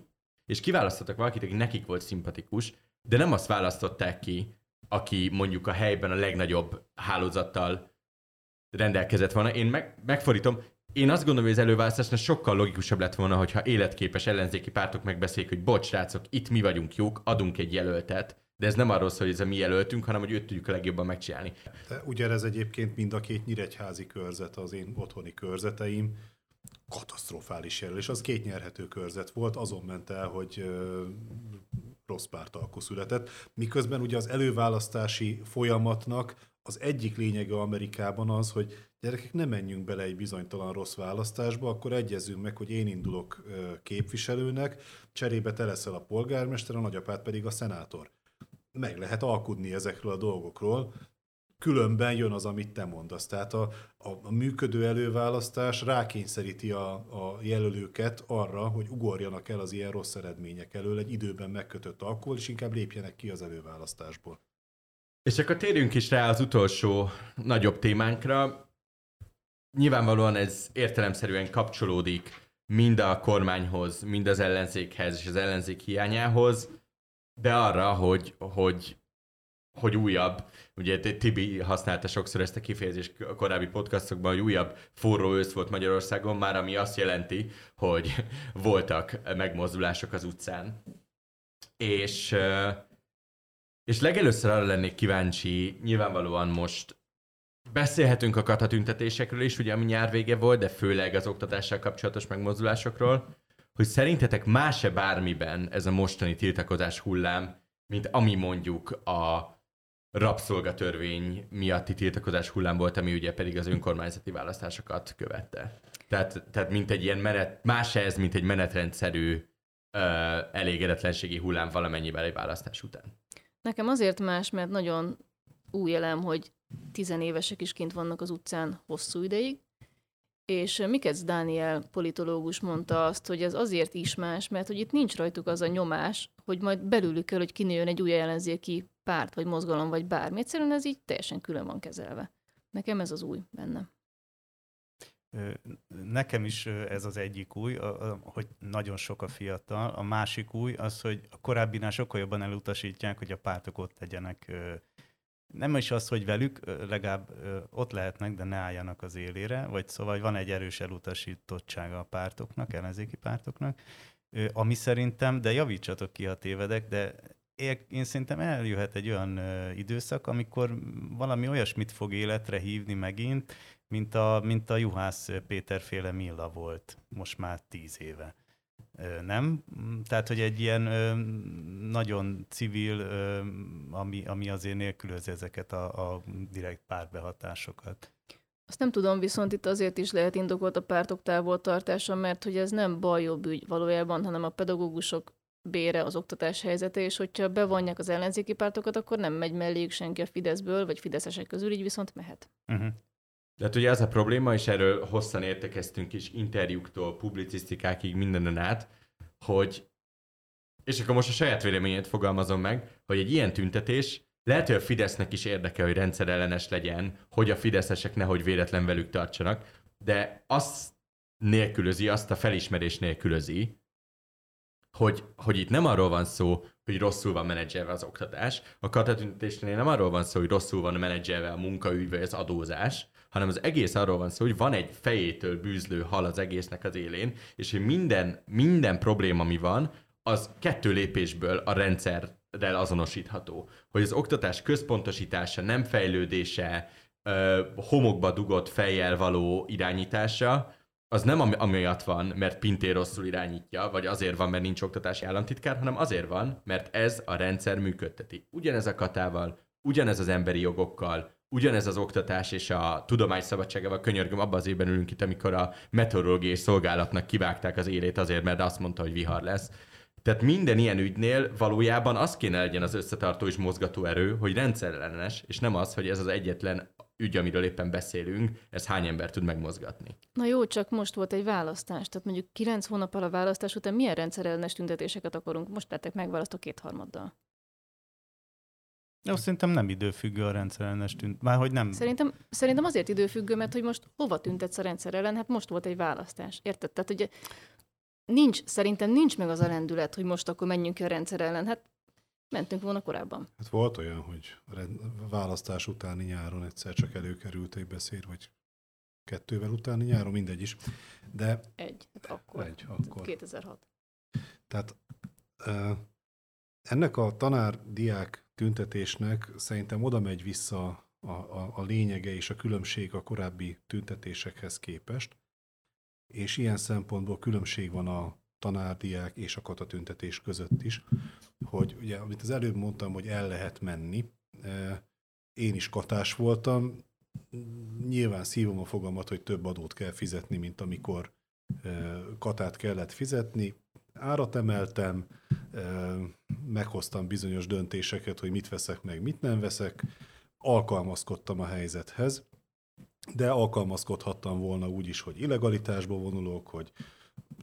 és kiválasztottak valakit, aki nekik volt szimpatikus, de nem azt választották ki, aki mondjuk a helyben a legnagyobb hálózattal rendelkezett volna. Én meg, megfordítom, én azt gondolom, hogy az előválasztásnál sokkal logikusabb lett volna, hogyha életképes ellenzéki pártok megbeszéljük, hogy bocs, srácok, itt mi vagyunk jók, adunk egy jelöltet, de ez nem arról szól, hogy ez a mi jelöltünk, hanem hogy őt tudjuk a legjobban megcsinálni. De ugyanez egyébként mind a két nyíregyházi körzet, az én otthoni körzeteim, katasztrofális jelölés, az két nyerhető körzet volt, azon ment el, hogy rossz pártalkú született, miközben ugye az előválasztási folyamatnak az egyik lényege Amerikában az, hogy gyerekek, ne menjünk bele egy bizonytalan rossz választásba, akkor egyezzünk meg, hogy én indulok képviselőnek, cserébe te leszel a polgármester, a nagyapád pedig a szenátor. Meg lehet alkudni ezekről a dolgokról, különben jön az, amit te mondasz. Tehát a, a, a működő előválasztás rákényszeríti a, a jelölőket arra, hogy ugorjanak el az ilyen rossz eredmények elől egy időben megkötött alkohol, és inkább lépjenek ki az előválasztásból. És akkor térjünk is rá az utolsó nagyobb témánkra. Nyilvánvalóan ez értelemszerűen kapcsolódik mind a kormányhoz, mind az ellenzékhez és az ellenzék hiányához, de arra, hogy... hogy hogy újabb, ugye Tibi használta sokszor ezt a kifejezést a korábbi podcastokban, hogy újabb forró ősz volt Magyarországon már, ami azt jelenti, hogy voltak megmozdulások az utcán. És, és legelőször arra lennék kíváncsi, nyilvánvalóan most beszélhetünk a katatüntetésekről is, ugye ami nyár vége volt, de főleg az oktatással kapcsolatos megmozdulásokról, hogy szerintetek más-e bármiben ez a mostani tiltakozás hullám, mint ami mondjuk a rabszolgatörvény miatti tiltakozás hullám volt, ami ugye pedig az önkormányzati választásokat követte. Tehát, tehát mint egy ilyen menet, más ez, mint egy menetrendszerű ö, elégedetlenségi hullám valamennyivel egy választás után. Nekem azért más, mert nagyon új elem, hogy tizenévesek is kint vannak az utcán hosszú ideig, és Mikecs Dániel politológus mondta azt, hogy ez azért is más, mert hogy itt nincs rajtuk az a nyomás, hogy majd belülük kell, hogy kinőjön egy új ellenzéki párt, vagy mozgalom, vagy bármi. Egyszerűen ez így teljesen külön van kezelve. Nekem ez az új benne. Nekem is ez az egyik új, hogy nagyon sok a fiatal. A másik új az, hogy a korábbinál sokkal jobban elutasítják, hogy a pártok ott legyenek. Nem is az, hogy velük, legalább ott lehetnek, de ne álljanak az élére, vagy szóval van egy erős elutasítottsága a pártoknak, ellenzéki pártoknak, ami szerintem, de javítsatok ki, ha tévedek, de én szerintem eljöhet egy olyan időszak, amikor valami olyasmit fog életre hívni megint, mint a, mint a Juhász Péter féle Milla volt most már tíz éve. Nem? Tehát, hogy egy ilyen nagyon civil, ami, ami azért nélkülözi ezeket a, a direkt pártbehatásokat. Azt nem tudom, viszont itt azért is lehet indokolt a pártok távoltartása, mert hogy ez nem baljobb ügy valójában, hanem a pedagógusok bére, az oktatás helyzete, és hogyha bevonják az ellenzéki pártokat, akkor nem megy melléjük senki a Fideszből, vagy fideszesek közül, így viszont mehet. Uh-huh. De hát ugye az a probléma, és erről hosszan értekeztünk is, interjúktól, publicisztikákig, mindenen át, hogy, és akkor most a saját véleményét fogalmazom meg, hogy egy ilyen tüntetés lehet, hogy a Fidesznek is érdeke, hogy rendszerellenes legyen, hogy a fideszesek nehogy véletlen velük tartsanak, de azt nélkülözi, azt a felismerés nélkülözi, hogy, hogy itt nem arról van szó, hogy rosszul van menedzselve az oktatás, a katatüntetésnél nem arról van szó, hogy rosszul van menedzselve a munkaügy vagy az adózás, hanem az egész arról van szó, hogy van egy fejétől bűzlő hal az egésznek az élén, és hogy minden, minden probléma, ami van, az kettő lépésből a rendszerrel azonosítható. Hogy az oktatás központosítása, nem fejlődése, homokba dugott fejjel való irányítása, az nem ami, amiatt van, mert Pintér rosszul irányítja, vagy azért van, mert nincs oktatási államtitkár, hanem azért van, mert ez a rendszer működteti. Ugyanez a katával, ugyanez az emberi jogokkal, ugyanez az oktatás és a tudomány szabadságával, könyörgöm, abban az évben ülünk itt, amikor a meteorológiai szolgálatnak kivágták az élét azért, mert azt mondta, hogy vihar lesz. Tehát minden ilyen ügynél valójában az kéne legyen az összetartó és mozgató erő, hogy rendszerellenes, és nem az, hogy ez az egyetlen ügy, amiről éppen beszélünk, ez hány ember tud megmozgatni. Na jó, csak most volt egy választás, tehát mondjuk kilenc hónappal a választás után milyen rendszerellenes tüntetéseket akarunk? Most lettek megválasztó kétharmaddal. Jó, szerintem nem időfüggő a rendszerellenes tünt. Már hogy nem. Szerintem, szerintem azért időfüggő, mert hogy most hova tüntetsz a rendszer ellen? Hát most volt egy választás. Érted? Tehát ugye nincs, szerintem nincs meg az a rendület, hogy most akkor menjünk ki a rendszer ellen. Hát mentünk volna korábban. Hát volt olyan, hogy rend, választás utáni nyáron egyszer csak előkerült egy beszéd, vagy kettővel utáni nyáron, mindegy is. De egy, hát akkor. Egy, akkor. kétezer-hat. Tehát uh, ennek a tanár-diák tüntetésnek szerintem oda megy vissza a, a, a lényege és a különbség a korábbi tüntetésekhez képest, és ilyen szempontból különbség van a tanárdiák és a katatüntetés között is, hogy ugye, amit az előbb mondtam, hogy el lehet menni, én is katás voltam, nyilván szívom a fogamat, hogy több adót kell fizetni, mint amikor katát kellett fizetni, árat emeltem, meghoztam bizonyos döntéseket, hogy mit veszek meg, mit nem veszek, alkalmazkodtam a helyzethez, de alkalmazkodhattam volna úgy is, hogy illegalitásba vonulok, hogy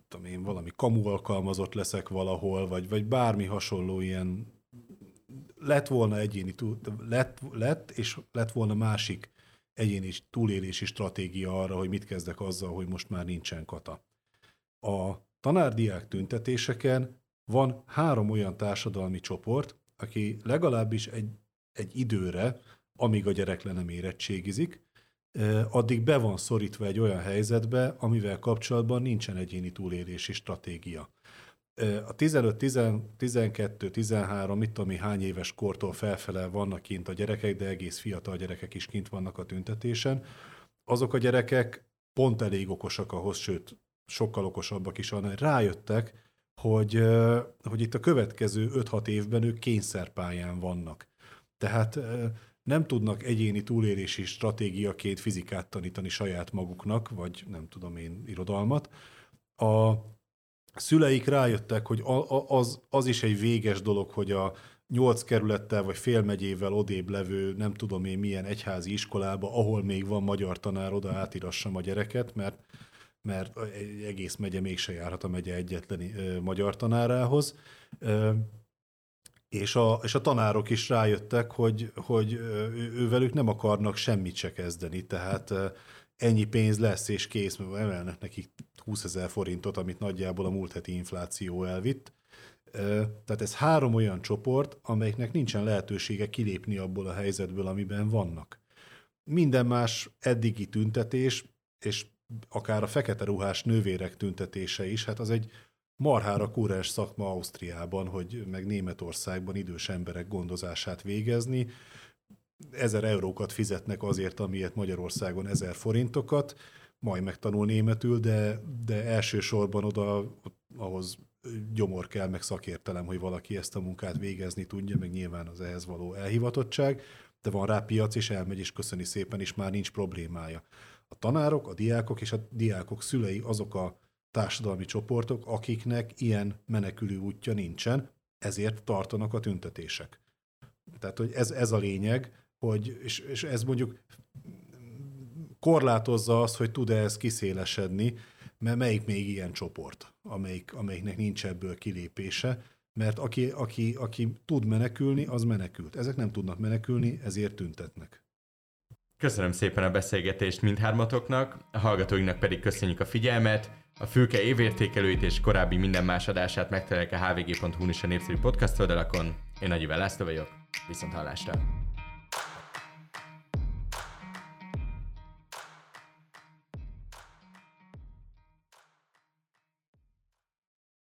tudom én, valami kamu alkalmazott leszek valahol, vagy, vagy bármi hasonló ilyen lett volna egyéni, lett, lett és lett volna másik egyéni túlélési stratégia arra, hogy mit kezdek azzal, hogy most már nincsen kata. A tanárdiák tüntetéseken van három olyan társadalmi csoport, aki legalábbis egy, egy időre, amíg a gyerek le nem érettségizik, addig be van szorítva egy olyan helyzetbe, amivel kapcsolatban nincsen egyéni túlélési stratégia. A tizenöt, tíz, tizenkettő, tizenhárom, mit tudom én, hány éves kortól felfele vannak kint a gyerekek, de egész fiatal gyerekek is kint vannak a tüntetésen. Azok a gyerekek pont elég okosak ahhoz, sőt, sokkal okosabbak is annál, rájöttek, hogy, hogy itt a következő öt-hat évben ők kényszerpályán vannak. Tehát nem tudnak egyéni túlélési stratégiaként fizikát tanítani saját maguknak, vagy nem tudom én, irodalmat. A szüleik rájöttek, hogy az, az is egy véges dolog, hogy a nyolc kerülettel vagy félmegyével odébb levő, nem tudom én milyen egyházi iskolába, ahol még van magyar tanár, oda átirassam a gyereket, mert mert egy egész megye mégse járhat a megye egyetlen ö, magyar tanárához. Ö, és, a, és a tanárok is rájöttek, hogy, hogy ő, ővelük nem akarnak semmit se kezdeni, tehát ö, ennyi pénz lesz és kész, mert emelnek nekik húszezer forintot, amit nagyjából a múlt heti infláció elvitt. Ö, tehát ez három olyan csoport, amelyiknek nincsen lehetősége kilépni abból a helyzetből, amiben vannak. Minden más eddigi tüntetés, és akár a fekete ruhás nővérek tüntetése is, hát az egy marhára kúrás szakma Ausztriában, hogy meg Németországban idős emberek gondozását végezni. Ezer eurókat fizetnek azért, amiért Magyarországon ezer forintokat, majd megtanul németül, de, de elsősorban oda ahhoz gyomor kell, meg szakértelem, hogy valaki ezt a munkát végezni tudja, meg nyilván az ehhez való elhivatottság, de van rá piac, és elmegy, és köszöni szépen, és már nincs problémája. A tanárok, a diákok és a diákok szülei azok a társadalmi csoportok, akiknek ilyen menekülő útja nincsen, ezért tartanak a tüntetések. Tehát, hogy ez, ez a lényeg, hogy, és, és ez mondjuk korlátozza azt, hogy tud-e ez kiszélesedni, mert melyik még ilyen csoport, amelyik, amelyiknek nincs ebből kilépése, mert aki, aki, aki tud menekülni, az menekült. Ezek nem tudnak menekülni, ezért tüntetnek. Köszönöm szépen a beszélgetést mindhármatoknak, a hallgatóinknak pedig köszönjük a figyelmet. A Fülke évértékelőit és korábbi minden más adását megtalálják a hvg pont hu és a Népszerű Podcast oldalakon. Én Nagy Iván László vagyok, viszont hallásra!